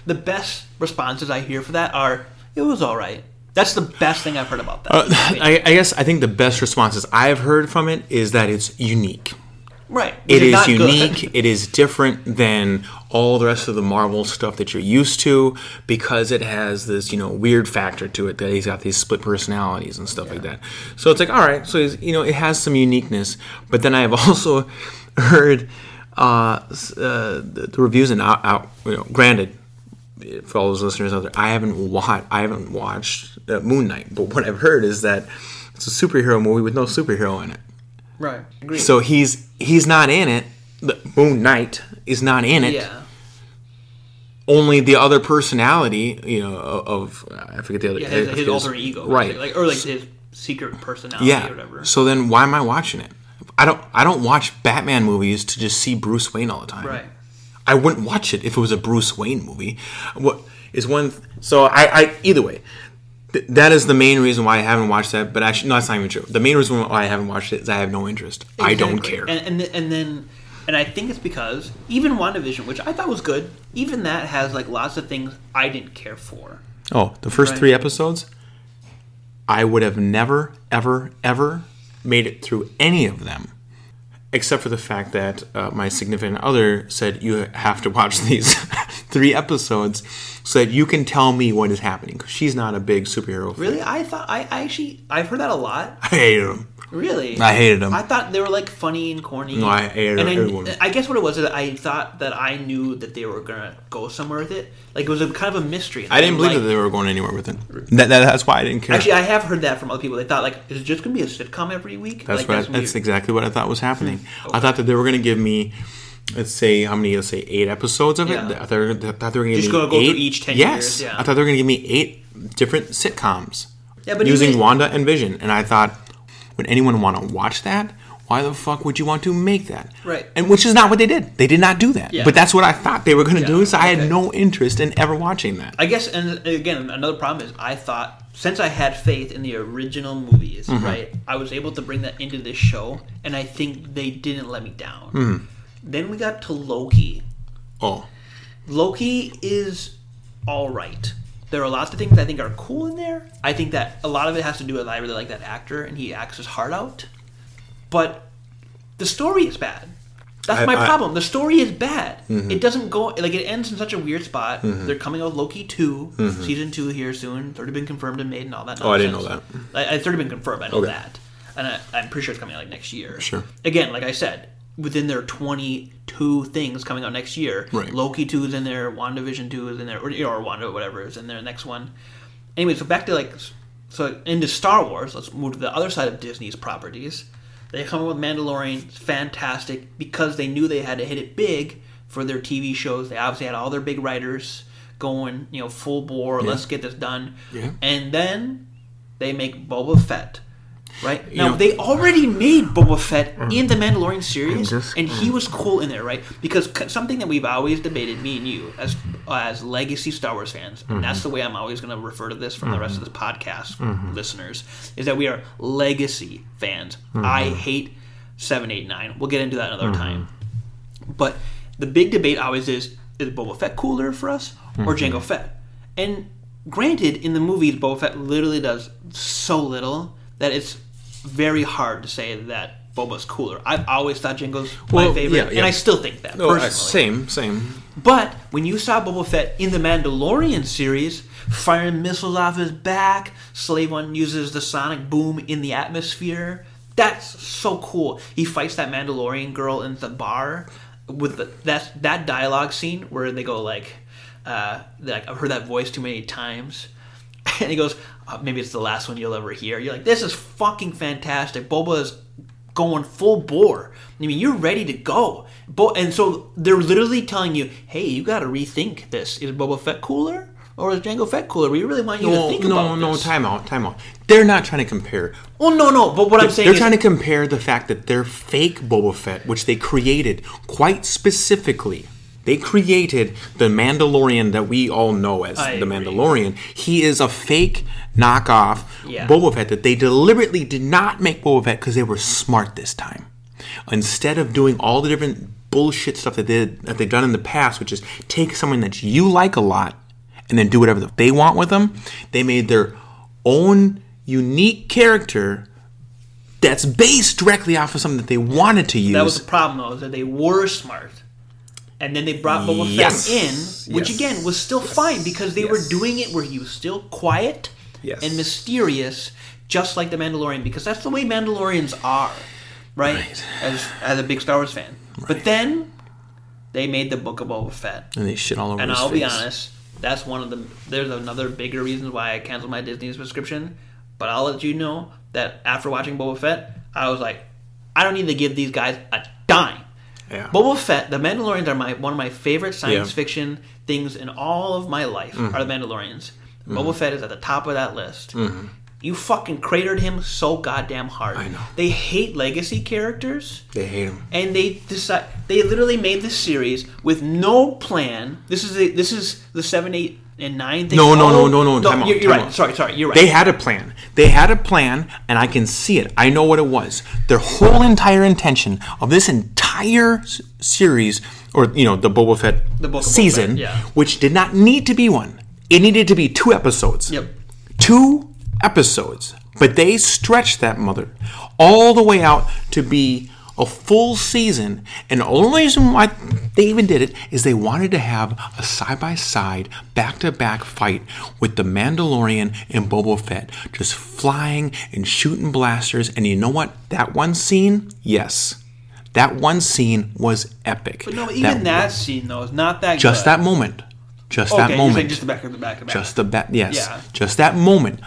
the best responses I hear for that are, it was all right. That's the best thing I've heard about that. I think the best responses I've heard from it is that it's unique. Right. It is unique. It is different than all the rest of the Marvel stuff that you're used to because it has this, you know, weird factor to it that he's got these split personalities and stuff like that. So it's all right. So, you know, it has some uniqueness. But then I have also heard the reviews and granted, for all those listeners out there, I haven't watched Moon Knight. But what I've heard is that it's a superhero movie with no superhero in it. Right. Agreed. So he's not in it. The Moon Knight is not in it. Yeah. Only the other personality, you know, of I forget the other. Yeah, his alter ego. Right. His secret personality or whatever. So then why am I watching it? I don't watch Batman movies to just see Bruce Wayne all the time. Right. I wouldn't watch it if it was a Bruce Wayne movie. Either way. That is the main reason why I haven't watched that. But actually, no, that's not even true. The main reason why I haven't watched it is I have no interest. Exactly. I don't care. And I think it's because even WandaVision, which I thought was good, even that has lots of things I didn't care for. Oh, the first three episodes, I would have never, ever, ever made it through any of them, except for the fact that my significant other said, you have to watch these 3 episodes so that you can tell me what is happening. Because she's not a big superhero fan. Really? I thought, I've heard that a lot. I hated them. Really? I hated them. I thought they were like funny and corny. No, I hated everyone. I guess what it was is that I thought that I knew that they were going to go somewhere with it. Like it was kind of a mystery. I didn't believe that they were going anywhere with it. That's why I didn't care. Actually, I have heard that from other people. They thought like, is it just going to be a sitcom every week? That's exactly what I thought was happening. Okay. I thought that they were going to give me, let's say 8 episodes of it. Yeah. I thought they were going to give me 8. Just go through each 10 years. Yes. Yeah. I thought they were going to give me 8 different sitcoms using Wanda and Vision. And I thought, would anyone want to watch that? Why the fuck would you want to make that? Right. And which is not what they did. They did not do that. Yeah. But that's what I thought they were going to do. So I had no interest in ever watching that. I guess, and again, another problem is I thought, since I had faith in the original movies, right, I was able to bring that into this show. And I think they didn't let me down. Mm-hmm. Then we got to Loki. Oh. Loki is all right. There are lots of things I think are cool in there. I think that a lot of it has to do with I really like that actor and he acts his heart out. But the story is bad. That's my problem. The story is bad. Mm-hmm. It doesn't go... Like, it ends in such a weird spot. Mm-hmm. They're coming out with Loki 2, Season 2 here soon. It's already been confirmed and made and all that nonsense. Oh, I didn't know that. It's already been confirmed. I know that. And I'm pretty sure it's coming out like next year. Sure. Again, like I said, within their 22 things coming out next year. Right. Loki 2 is in there, WandaVision 2 is in there, or Wanda, whatever is in there, next one. Anyway, so back to into Star Wars, let's move to the other side of Disney's properties. They come up with Mandalorian, fantastic, because they knew they had to hit it big for their TV shows. They obviously had all their big writers going, full bore, let's get this done. Yeah. And then they make Boba Fett. Right? Now, they already made Boba Fett in the Mandalorian series, and he was cool in there, right? Because something that we've always debated, me and you, as legacy Star Wars fans, and that's the way I'm always going to refer to this from the rest of this podcast, listeners, is that we are legacy fans. I hate 7, 8, 9. We'll get into that another time. But the big debate always is Boba Fett cooler for us or Jango Fett? And granted, in the movies, Boba Fett literally does so little that it's very hard to say that Boba's cooler. I've always thought Jango's my favorite, and I still think that, personally. Same. But when you saw Boba Fett in the Mandalorian series, firing missiles off his back, Slave One uses the sonic boom in the atmosphere, that's so cool. He fights that Mandalorian girl in the bar with that dialogue scene where they go like I've heard that voice too many times. And he goes, maybe it's the last one you'll ever hear. You're like, this is fucking fantastic. Boba is going full bore. I mean, you're ready to go. And so they're literally telling you, hey, you got to rethink this. Is Boba Fett cooler or is Jango Fett cooler? We really want you to think about this. Time out. They're not trying to compare. Oh, no. But what I'm saying is... They're trying to compare the fact that they're fake Boba Fett, which they created quite specifically. They created the Mandalorian that we all know as the Mandalorian. He is a fake knockoff Boba Fett that they deliberately did not make Boba Fett because they were smart this time. Instead of doing all the different bullshit stuff that they've done in the past, which is take someone that you like a lot and then do whatever they want with them, they made their own unique character that's based directly off of something that they wanted to use. That was the problem, though, is that they were smart. And then they brought Boba Fett in, which again was still fine because they were doing it where he was still quiet and mysterious, just like the Mandalorian, because that's the way Mandalorians are, right? As a big Star Wars fan. Right. But then they made the book of Boba Fett. And they shit all over his face. And I'll be honest, that's one of the... There's another bigger reason why I canceled my Disney subscription, but I'll let you know that after watching Boba Fett, I was like, I don't need to give these guys a dime. Yeah. Boba Fett, the Mandalorians are one of my favorite science fiction things in all of my life, are the Mandalorians. Mm-hmm. Boba Fett is at the top of that list. Mm-hmm. You fucking cratered him so goddamn hard. I know. They hate legacy characters. They hate him. And they literally made this series with no plan. This is the 7, 8, and 9 thing. No. Time out. You're right. Out. Sorry. You're right. They had a plan. And I can see it. I know what it was. Their whole entire intention of this entire series, or the Boba Fett season, which did not need to be one. It needed to be 2 episodes. Yep. 2 episodes But they stretched that mother all the way out to be a full season. And the only reason why they even did it is they wanted to have a side-by-side, back-to-back fight with the Mandalorian and Boba Fett. Just flying and shooting blasters. And you know what? That one scene, yes. That one scene was epic. But no, even that scene, though, is not that just good. That moment. Just that moment. Like just the back of the back of the back. Just the back, yes. Yeah. Just that moment.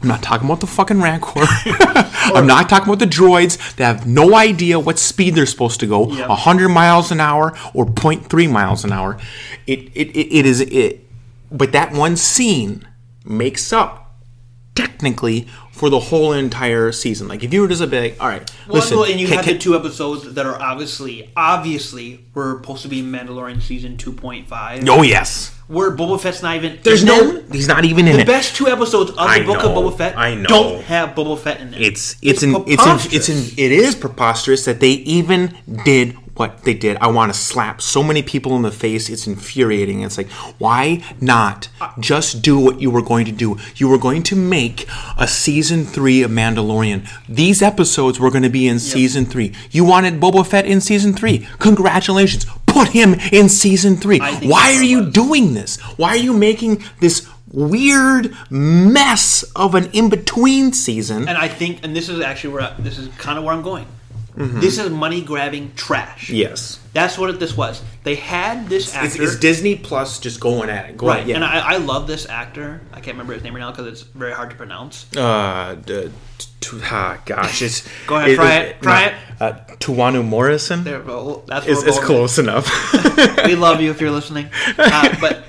I'm not talking about the fucking Rancor. I'm not talking about the droids that have no idea what speed they're supposed to go. Yep. 100 miles an hour or 0.3 miles an hour. It is. But that one scene makes up, technically, for the whole entire season. Like, if you were just a bit like, all right, listen. Well, and you have the two episodes that are obviously, were supposed to be Mandalorian Season 2.5. Oh, yes. Where Boba Fett's not even... He's not even in it. The best two episodes of the Book of Boba Fett don't have Boba Fett in it. It is preposterous that they even did what they did. I want to slap so many people in the face. It's infuriating. It's like, why not just do what you were going to do? You were going to make a Season 3 of Mandalorian. These episodes were going to be in Season 3. You wanted Boba Fett in Season 3. Congratulations. Put him in Season 3. Why are you doing this? Why are you making this weird mess of an in-between season? And I think, and this is actually where I'm going. Mm-hmm. This is money-grabbing trash. Yes. That's what this was. They had this actor. It's Disney Plus just going at it. Right. Yeah. And I love this actor. I can't remember his name right now because it's very hard to pronounce. Gosh. It's, go ahead. Try it. Tuwanu Morrison. That's close enough. We love you if you're listening. But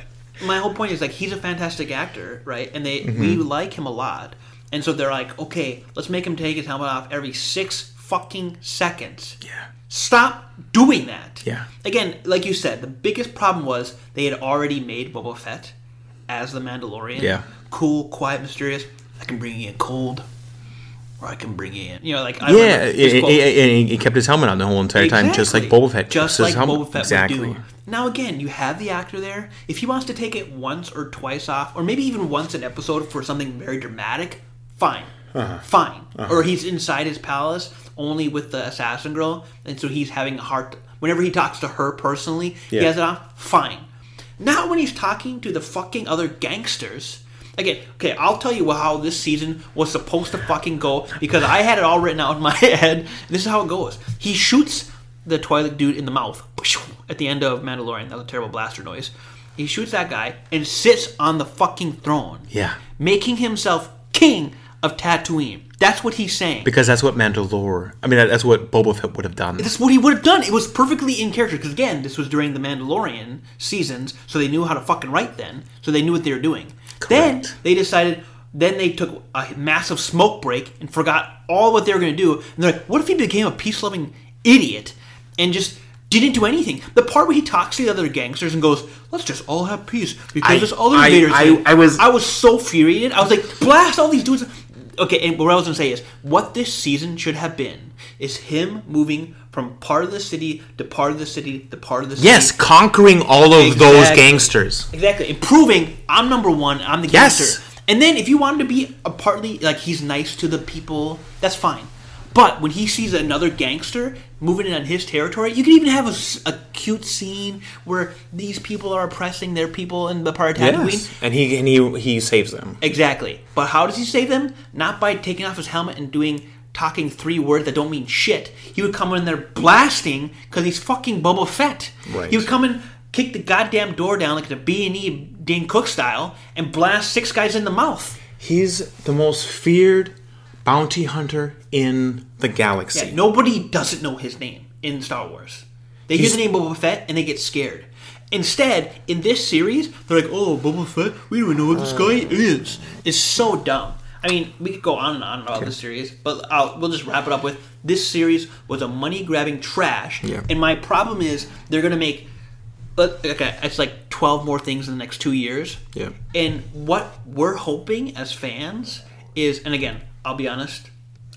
my whole point is, like, he's a fantastic actor, right? And we like him a lot. And so they're like, okay, let's make him take his helmet off every 6 fucking seconds. Yeah. Stop doing that. Yeah. Again, like you said, the biggest problem was they had already made Boba Fett as the Mandalorian. Yeah. Cool, quiet, mysterious. I can bring you in cold. Or I can bring you in. You know, like, I he kept his helmet on the whole entire time, just like Boba Fett. Just like Boba Fett would do. Now, again, you have the actor there. If he wants to take it once or twice off, or maybe even once an episode for something very dramatic, fine. Uh-huh. Fine. Uh-huh. Or he's inside his palace, only with the assassin girl, and so he's having a heart. Whenever he talks to her personally, he has it off, fine. Not when he's talking to the fucking other gangsters. Again, okay, I'll tell you how this season was supposed to fucking go, because I had it all written out in my head. This is how it goes. He shoots the toilet dude in the mouth at the end of Mandalorian. That was a terrible blaster noise. He shoots that guy and sits on the fucking throne. Yeah. Making himself king of Tatooine. That's what he's saying. Because that's what that's what Boba Fett would have done. That's what he would have done. It was perfectly in character. Because again, this was during the Mandalorian seasons, so they knew how to fucking write then. So they knew what they were doing. Correct. Then they took a massive smoke break and forgot all what they were going to do. And they're like, what if he became a peace-loving idiot and just didn't do anything? The part where he talks to the other gangsters and goes, let's just all have peace. Because this other Vader's thing. I was so furious. I was like, blast all these dudes. Okay, and what I was going to say is, what this season should have been is him moving from part of the city to part of the city to part of the city. Yes, conquering all of those gangsters. Exactly. Improving, I'm number one, I'm the gangster. Yes. And then if you want him to be a partly, like, he's nice to the people, that's fine. But when he sees another gangster moving in on his territory, you can even have a cute scene where these people are oppressing their people in the part of Tatooine. Yes. And he saves them. Exactly. But how does he save them? Not by taking off his helmet and talking 3 words that don't mean shit. He would come in there blasting because he's fucking Boba Fett. Right. He would come in, kick the goddamn door down like the B&E Dane Cook style, and blast 6 guys in the mouth. He's the most feared bounty hunter in the galaxy. Yeah, nobody doesn't know his name in Star Wars. They hear the name Boba Fett and they get scared. Instead, in this series, they're like, oh, Boba Fett, we don't even know what this guy is. It's so dumb. I mean, we could go on and on about this series, but we'll just wrap it up with, this series was a money-grabbing trash, and my problem is they're going to make... it's like 12 more things in the next 2 years, and what we're hoping as fans is... And again, I'll be honest,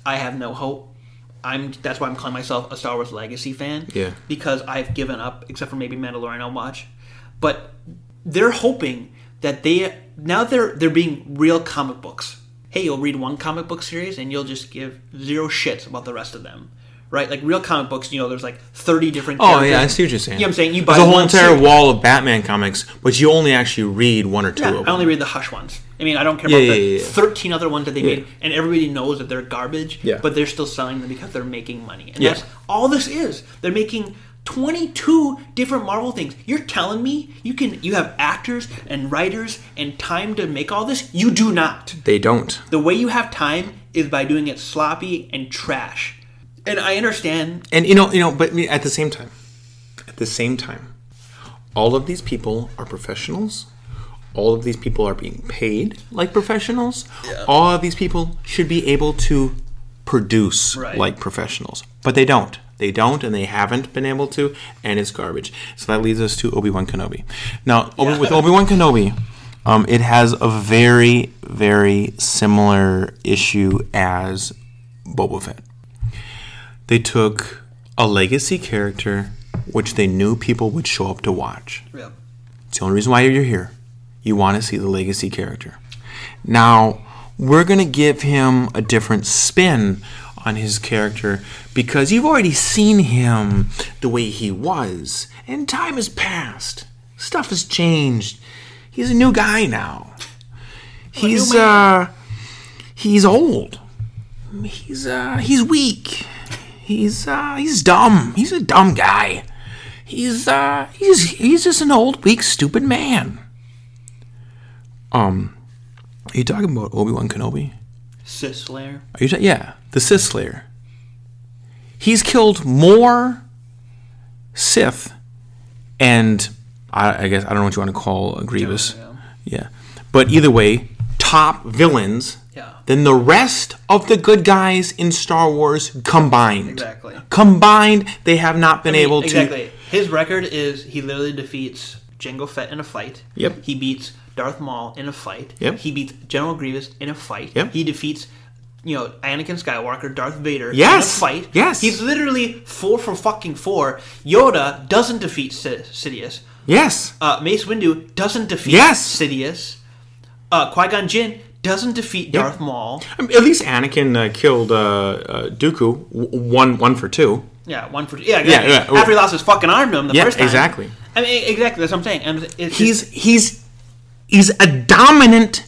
I have no hope. That's why I'm calling myself a Star Wars Legacy fan. Yeah. Because I've given up, except for maybe Mandalorian I'll watch. But they're hoping that they're being real comic books. hey, you'll read one comic book series and you'll just give zero shits about the rest of them. Right? Like real comic books, you know, there's like 30 different characters. Oh, yeah, I see what you're saying. You know what I'm saying? You buy there's a whole entire wall of Batman comics, but you only actually read one or two of them. I only read the Hush ones. I mean, I don't care about the 13 other ones that they made, and everybody knows that they're garbage, but they're still selling them because they're making money. And that's all this is. They're making 22 different Marvel things. You're telling me you have actors and writers and time to make all this? You do not. They don't. The way you have time is by doing it sloppy and trash. And I understand. And you know, but at the same time, all of these people are professionals. All of these people are being paid like professionals. Yeah. All of these people should be able to produce like professionals, but they don't. They don't, and they haven't been able to, and it's garbage. So that leads us to Obi-Wan Kenobi. Now, with Obi-Wan Kenobi, it has a very, very similar issue as Boba Fett. They took a legacy character, which they knew people would show up to watch. Yeah. It's the only reason why you're here. You want to see the legacy character. Now, we're going to give him a different spin on his character because you've already seen him the way he was. And time has passed. Stuff has changed. He's a new guy now. He's old. He's weak. He's dumb. He's a dumb guy. He's just an old, weak, stupid man. Are you talking about Obi-Wan Kenobi? Sith Slayer. Are you the Sith Slayer. He's killed more Sith, and I guess I don't know what you want to call Grievous. Yeah, but either way, top villains. Than the rest of the good guys in Star Wars combined. Exactly. Combined, they have not been able to... Exactly. His record is he literally defeats Jango Fett in a fight. Yep. He beats Darth Maul in a fight. Yep. He beats General Grievous in a fight. Yep. He defeats... Anakin Skywalker, Darth Vader, in a fight. Yes. He's literally 4 for 4. Yoda doesn't defeat Sidious. Yes. Mace Windu doesn't defeat Sidious. Qui-Gon Jinn doesn't defeat Darth Maul. I mean, at least Anakin killed Dooku 1 for 2. Yeah, 1 for 2. Yeah, exactly. After he lost his fucking arm to him the first time. Yeah, exactly. I mean, exactly. That's what I'm saying. And he's a dominant.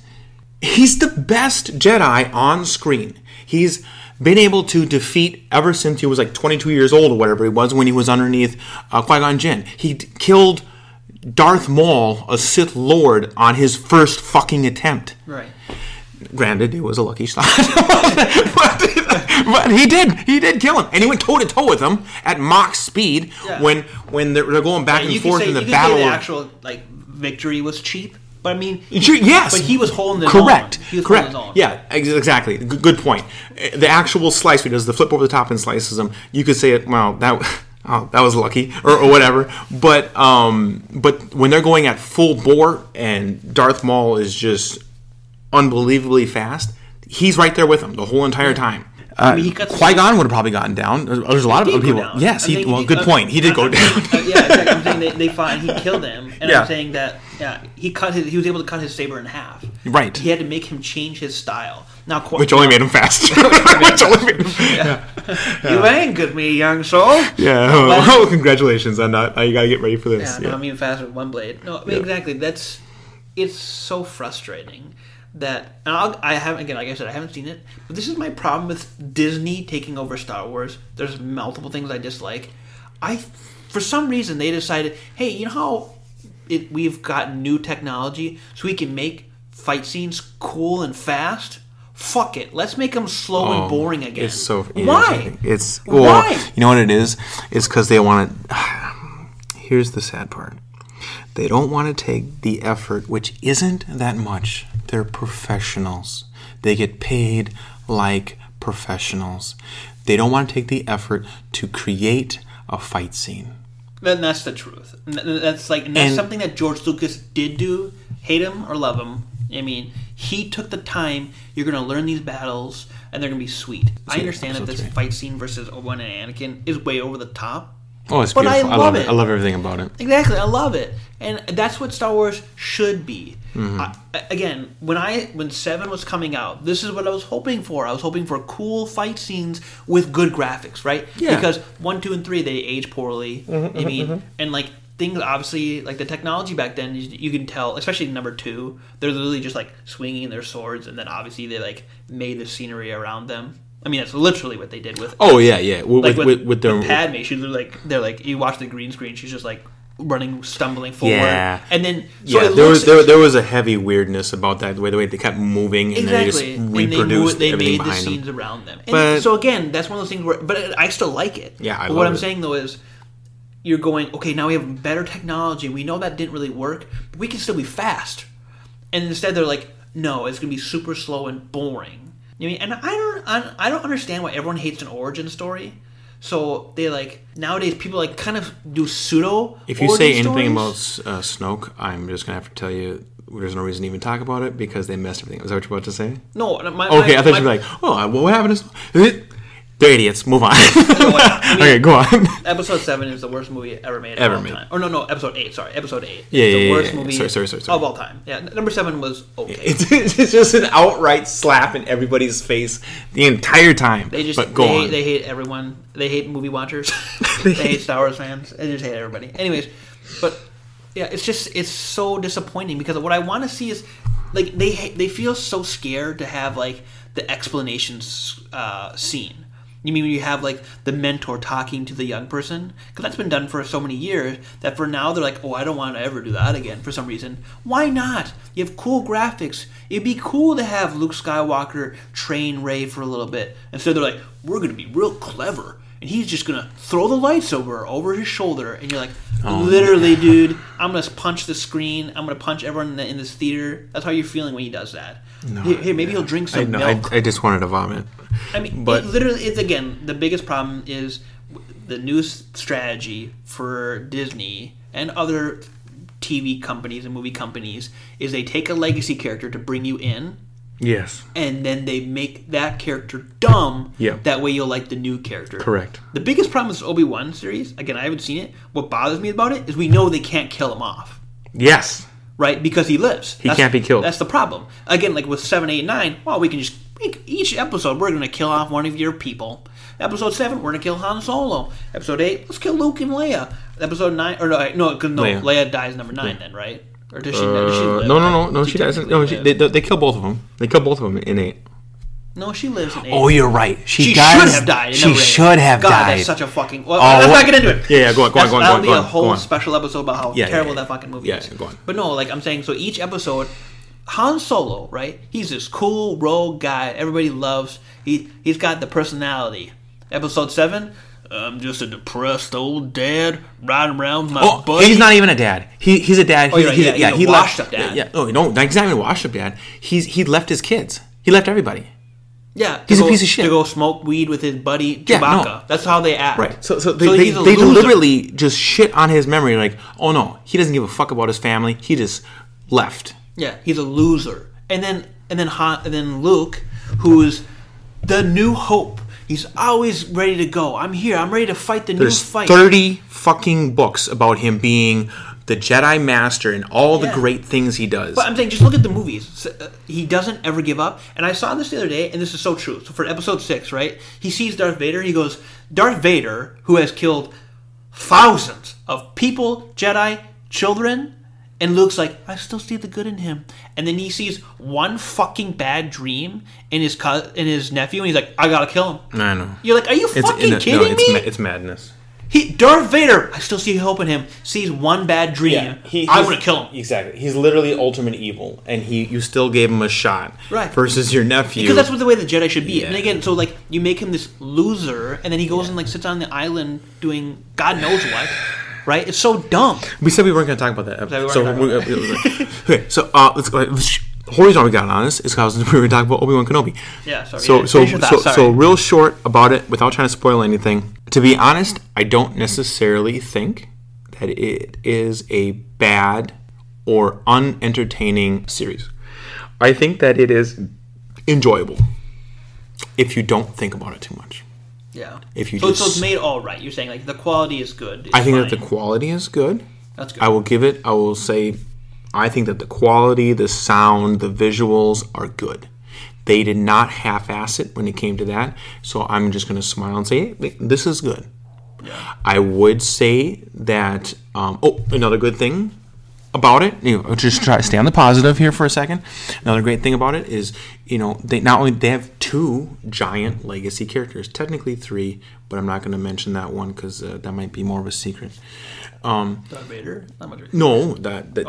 He's the best Jedi on screen. He's been able to defeat ever since he was like 22 years old or whatever he was when he was underneath Qui-Gon Jinn. He killed Darth Maul, a Sith Lord, on his first fucking attempt. Right. Granted, it was a lucky shot. but he did kill him. And he went toe-to-toe with him at mock speed when they're going back and forth in the battle. You could say the actual victory was cheap. But I mean... Yes. But he was holding his own. He was holding his own. Yeah, exactly. Good point. The actual slice, he does the flip over the top and slices him. You could say, that was lucky, or whatever. But when they're going at full bore and Darth Maul is just unbelievably fast, he's right there with him the whole entire time. Qui-Gon would have probably gotten down. There's a lot of other people. Down. Yes, good point. He did go down. Exactly. I'm saying they fought and he killed him. And I'm saying that he was able to cut his saber in half. Right. He had to make him change his style. Now, which only made him fast. You ain't good, me young soul. Yeah. Well, congratulations on that. You gotta get ready for this. Yeah. No, I'm even faster with one blade. No, exactly. It's so frustrating. That and I haven't again. Like I said, I haven't seen it, but this is my problem with Disney taking over Star Wars. There's multiple things I dislike. For some reason, they decided, hey, you know how we've got new technology, so we can make fight scenes cool and fast. Fuck it, let's make them slow and boring again. It's so why? It's why? You know what it is? It's because they want to. Here's the sad part. They don't want to take the effort, which isn't that much. They're professionals. They get paid like professionals. They don't want to take the effort to create a fight scene. Then that's the truth. That's something that George Lucas did do. Hate him or love him. I mean, he took the time. You're going to learn these battles, and they're going to be sweet. I understand that this fight scene versus Obi-Wan and Anakin is way over the top. Oh, it's beautiful. But I love it. I love everything about it. Exactly. I love it. And that's what Star Wars should be. Mm-hmm. Again, when Seven was coming out, this is what I was hoping for. I was hoping for cool fight scenes with good graphics, right? Yeah. Because 1, 2, and 3 they age poorly. Mm-hmm, and like things obviously like the technology back then, you can tell, especially in number 2, they're literally just like swinging their swords, and then obviously they like made the scenery around them. I mean, that's literally what they did with. Oh yeah, yeah. With Padme, she's like you watch the green screen, she's just like running, stumbling forward, yeah. And then there was a heavy weirdness about that, the way they kept moving, and exactly. Then they just reproduced everything behind them. They made the scenes around them. So again, that's one of those things where, but I still like it. Yeah, I love it. What I'm saying though is, you're going, okay, now we have better technology. We know that didn't really work, but we can still be fast. And instead, they're like, no, it's going to be super slow and boring. You know what I mean? And I don't understand why everyone hates an origin story. So they like nowadays people like kind of do pseudo. If you say anything about Snoke, I'm just gonna have to tell you there's no reason to even talk about it because they messed everything up. Is that what you're about to say? No. I thought you'd be like, oh, well, what happened to Snoke? They're idiots. Move on. Okay, go on. Episode 7 is the worst movie ever made. Of all time. Or no, Episode 8. Sorry, Episode 8. Yeah, it's the worst movie sorry. Of all time. Yeah, number 7 was okay. It's just an outright slap in everybody's face the entire time. They hate everyone. They hate movie watchers. They hate Star Wars fans. They just hate everybody. Anyways, but yeah, it's so disappointing because what I want to see is like they feel so scared to have like the explanations scene. You mean you have, like, the mentor talking to the young person? Because that's been done for so many years that for now they're like, oh, I don't want to ever do that again for some reason. Why not? You have cool graphics. It'd be cool to have Luke Skywalker train Rey for a little bit. Instead they're like, we're going to be real clever. And he's just going to throw the lightsaber over his shoulder. And you're like, literally, dude, I'm going to punch the screen. I'm going to punch everyone in this theater. That's how you're feeling when he does that. No, hey, maybe he'll drink some milk. I just wanted to vomit. I mean, but it's again, the biggest problem is the new strategy for Disney and other TV companies and movie companies is they take a legacy character to bring you in. Yes. And then they make that character dumb. Yeah. That way you'll like the new character. Correct. The biggest problem is Obi-Wan series. Again, I haven't seen it. What bothers me about it is we know they can't kill him off. Yes. Right? Because he lives. He can't be killed. That's the problem. Again, like with 7, 8, 9, well, we can just... Each episode, we're going to kill off one of your people. Episode 7, we're going to kill Han Solo. Episode 8, let's kill Luke and Leia. Episode 9, or no, Leia dies number 9 then, right? Or does she? Does she live? No, she doesn't. No, they kill both of them. They kill both of them in 8. No, she lives in 8. Oh, you're right. She should have died. God, that's such a fucking... Well, let's not get into it. Yeah, go on. That'll be a whole special episode about how terrible that fucking movie is. Yeah, go on. But no, like I'm saying, so each episode... Han Solo, right? He's this cool rogue guy everybody loves. He's got the personality. Episode 7, I'm just a depressed old dad riding around with my buddy. He's not even a dad. He's a dad. Oh, he's a washed-up dad. Yeah, not exactly a washed-up dad. He left his kids. He left everybody. Yeah, he's a piece of shit. To go smoke weed with his buddy Chewbacca. Yeah, no. That's how they act. Right. So they deliberately just shit on his memory. Like, oh no, he doesn't give a fuck about his family. He just left. Yeah, he's a loser. And then Luke, who's the new hope. He's always ready to go. I'm here. I'm ready to fight new fight. There's 30 fucking books about him being the Jedi Master and all the great things he does. But I'm saying, just look at the movies. He doesn't ever give up. And I saw this the other day, and this is so true. So for episode 6, right, he sees Darth Vader. He goes, Darth Vader, who has killed thousands of people, Jedi, children... And Luke's like, I still see the good in him. And then he sees one fucking bad dream in his nephew, and he's like, I gotta kill him. I know. You're like, are you fucking kidding me? It's madness. Darth Vader, I still see hope in him, sees one bad dream. Yeah, I want to kill him. Exactly. He's literally ultimate evil, and you still gave him a shot. Right. Versus your nephew. Because that's the way the Jedi should be. Yeah. And again, so like you make him this loser, and then he goes and like sits on the island doing God knows what. Right? It's so dumb. We said we weren't going to talk about that. Okay, so let's go ahead. The whole reason we got on this is because we were talking about Obi-Wan Kenobi. Yeah, sorry. So real short about it without trying to spoil anything. To be honest, I don't necessarily think that it is a bad or unentertaining series. I think that it is enjoyable if you don't think about it too much. Yeah. If you so it's made all right. You're saying like the quality is good. I think that the quality is good. That's good. I will say I think that the quality, the sound, the visuals are good. They did not half-ass it when it came to that. So I'm just going to smile and say, hey, this is good. Yeah. I would say that, another good thing about it, just try to stay on the positive here for a second. Another great thing about it is, they have two giant legacy characters, technically three, but I'm not going to mention that one because that might be more of a secret. Darth Vader? No,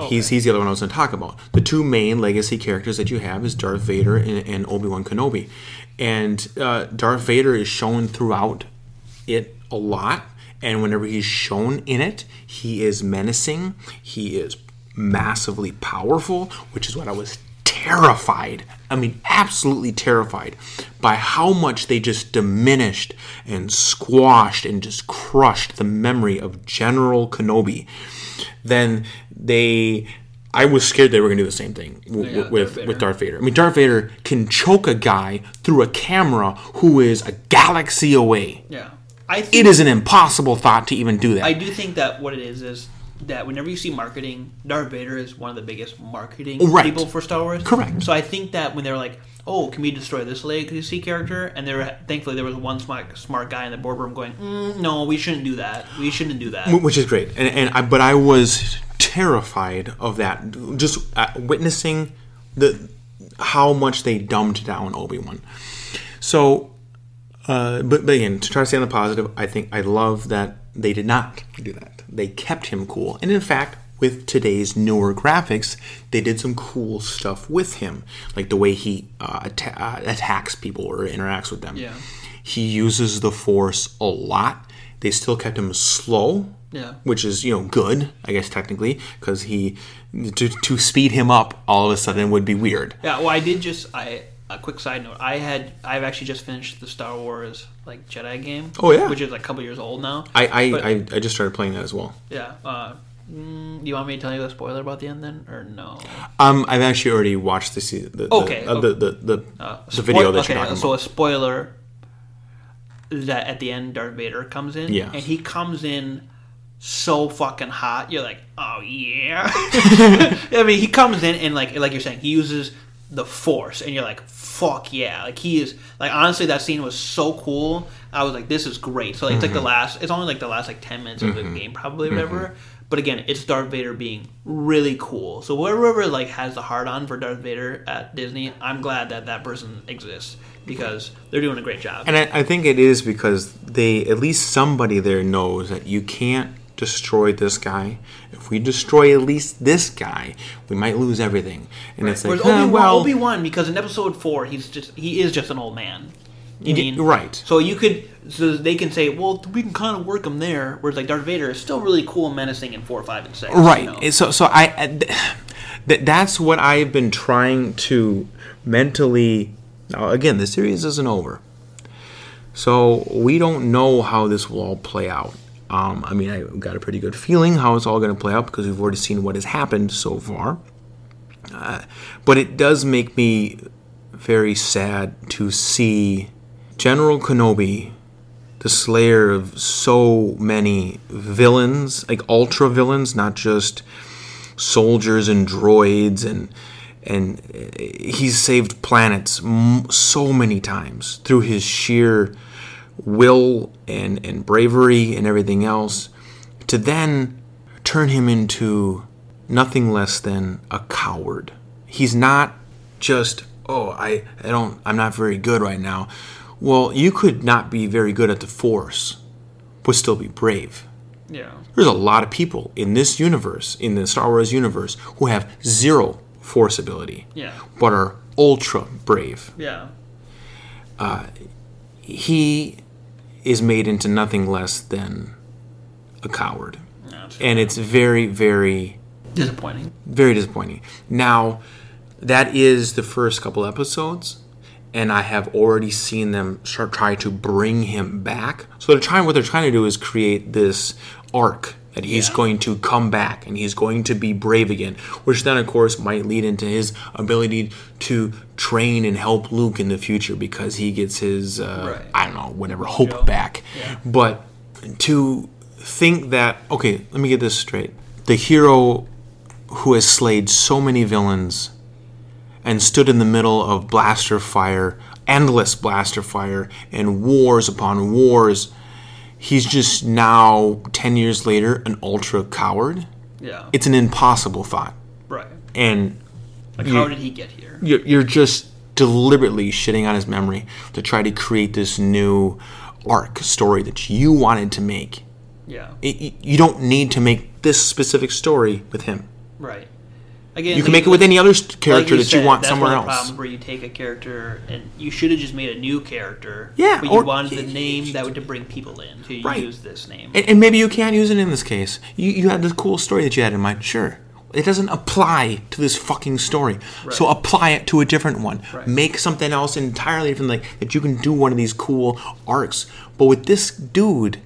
he's the other one I was going to talk about. The two main legacy characters that you have is Darth Vader and Obi-Wan Kenobi. And Darth Vader is shown throughout it a lot. And whenever he's shown in it, he is menacing. He is massively powerful, which is what I was terrified. I mean, absolutely terrified by how much they just diminished and squashed and just crushed the memory of General Kenobi. Then I was scared they were going to do the same thing with Darth Vader. I mean, Darth Vader can choke a guy through a camera who is a galaxy away. Yeah. It is an impossible thought to even do that. I do think that what it is that whenever you see marketing, Darth Vader is one of the biggest marketing people for Star Wars. Correct. So I think that when they're like, oh, can we destroy this legacy character? And thankfully there was one smart guy in the boardroom going, no, we shouldn't do that. We shouldn't do that. Which is great. But I was terrified of that. Just witnessing how much they dumbed down Obi-Wan. So... But again, to try to stay on the positive, I love that they did not do that. They kept him cool. And in fact, with today's newer graphics, they did some cool stuff with him. Like the way he attacks people or interacts with them. Yeah. He uses the Force a lot. They still kept him slow, which is, good, I guess, technically, because to speed him up all of a sudden would be weird. Yeah, well, a quick side note, I've actually just finished the Star Wars Jedi game. Oh yeah, which is a couple years old now. I just started playing that as well. Yeah. Do you want me to tell you a spoiler about the end then, or no? I've actually already watched the video that you're talking about. So a spoiler that at the end Darth Vader comes in, and he comes in so fucking hot. You're like, oh yeah. I mean, he comes in and like you're saying, he uses the Force, and you're like, fuck yeah. He is, honestly, that scene was so cool. I was like, this is great. So it's the last 10 minutes of the game, probably, whatever. But again, it's Darth Vader being really cool. So whoever has the hard on for Darth Vader at Disney, I'm glad that person exists, because they're doing a great job. And I think it is because at least somebody there knows that you can't destroy this guy. If we destroy at least this guy, we might lose everything. And right. It's like, Obi-Wan, because in episode 4, he is just an old man. Right. So they can say, well, we can kind of work him there. Whereas Darth Vader is still really cool and menacing in 4, 5, and 6. Right. That's what I've been trying to mentally. Now, again, the series isn't over, so we don't know how this will all play out. I got a pretty good feeling how it's all going to play out because we've already seen what has happened so far. But it does make me very sad to see General Kenobi, the slayer of so many villains, ultra villains, not just soldiers and droids, and he's saved planets so many times through his sheer will and bravery and everything else, to then turn him into nothing less than a coward. He's not just, I'm not very good right now. Well, you could not be very good at the Force, but still be brave. Yeah. There's a lot of people in this universe, in the Star Wars universe, who have zero Force ability. Yeah. But are ultra brave. Yeah. He is made into nothing less than a coward. And it's very, very... disappointing. Very disappointing. Now, that is the first couple episodes, and I have already seen them try to bring him back. So what they're trying to do is create this arc that he's going to come back and he's going to be brave again, which then, of course, might lead into his ability to train and help Luke in the future because he gets his, I don't know, whatever, hope back. Yeah. But to think that, okay, let me get this straight. The hero who has slayed so many villains and stood in the middle of blaster fire, endless blaster fire, and wars upon wars, he's just now, 10 years later, an ultra coward. Yeah. It's an impossible thought. Right. And like, how did he get here? You're just deliberately shitting on his memory to try to create this new arc story that you wanted to make. Yeah. You don't need to make this specific story with him. Right. Again, you can make it with any other character like you want somewhere else. That's the problem where you take a character and you should have just made a new character. Yeah. But you wanted the name that would to bring people in to use this name. And maybe you can't use it in this case. You had this cool story that you had in mind. Sure. It doesn't apply to this fucking story. Right. So apply it to a different one. Right. Make something else entirely different, like that you can do one of these cool arcs. But with this dude,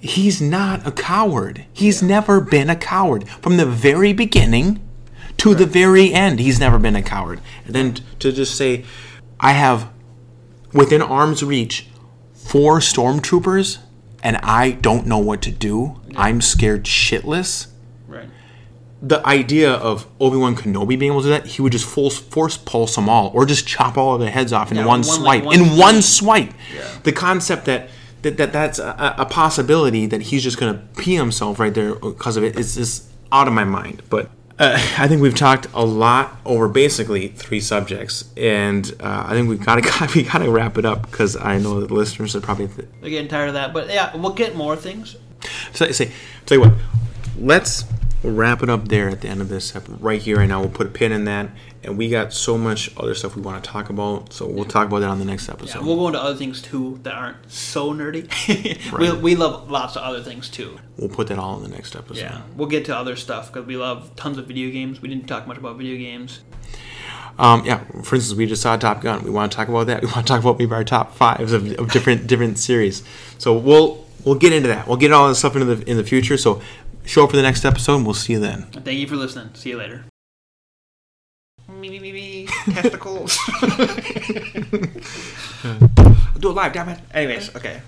he's not a coward. He's never been a coward. From the very beginning to the very end, he's never been a coward. And then to just say, I have within arm's reach 4 stormtroopers and I don't know what to do. Yeah. I'm scared shitless. Right. The idea of Obi-Wan Kenobi being able to do that, he would just force pulse them all or just chop all of their heads off in one swipe. Like in one swipe. Yeah. The concept that's a possibility that he's just going to pee himself right there because of it. It's just out of my mind. But I think we've talked a lot over basically 3 subjects, and I think we gotta wrap it up because I know that the listeners are probably they're getting tired of that. But yeah, we'll get more things. So tell you what, let's wrap it up there at the end of this episode right here right now. We'll put a pin in that, and we got so much other stuff we want to talk about, so we'll talk about that on the next episode. Yeah, we'll go into other things too that aren't so nerdy. Right. we love lots of other things too. We'll put that all in the next episode. Yeah, we'll get to other stuff because we love tons of video games. We didn't talk much about video games. For instance, we just saw Top Gun. We want to talk about that. We want to talk about maybe our top 5s of different series. So we'll get into that. We'll get all this stuff into in the future. So show up for the next episode, and we'll see you then. Thank you for listening. See you later. Me. Testicles. I'll do it live, damn it. Anyways, okay.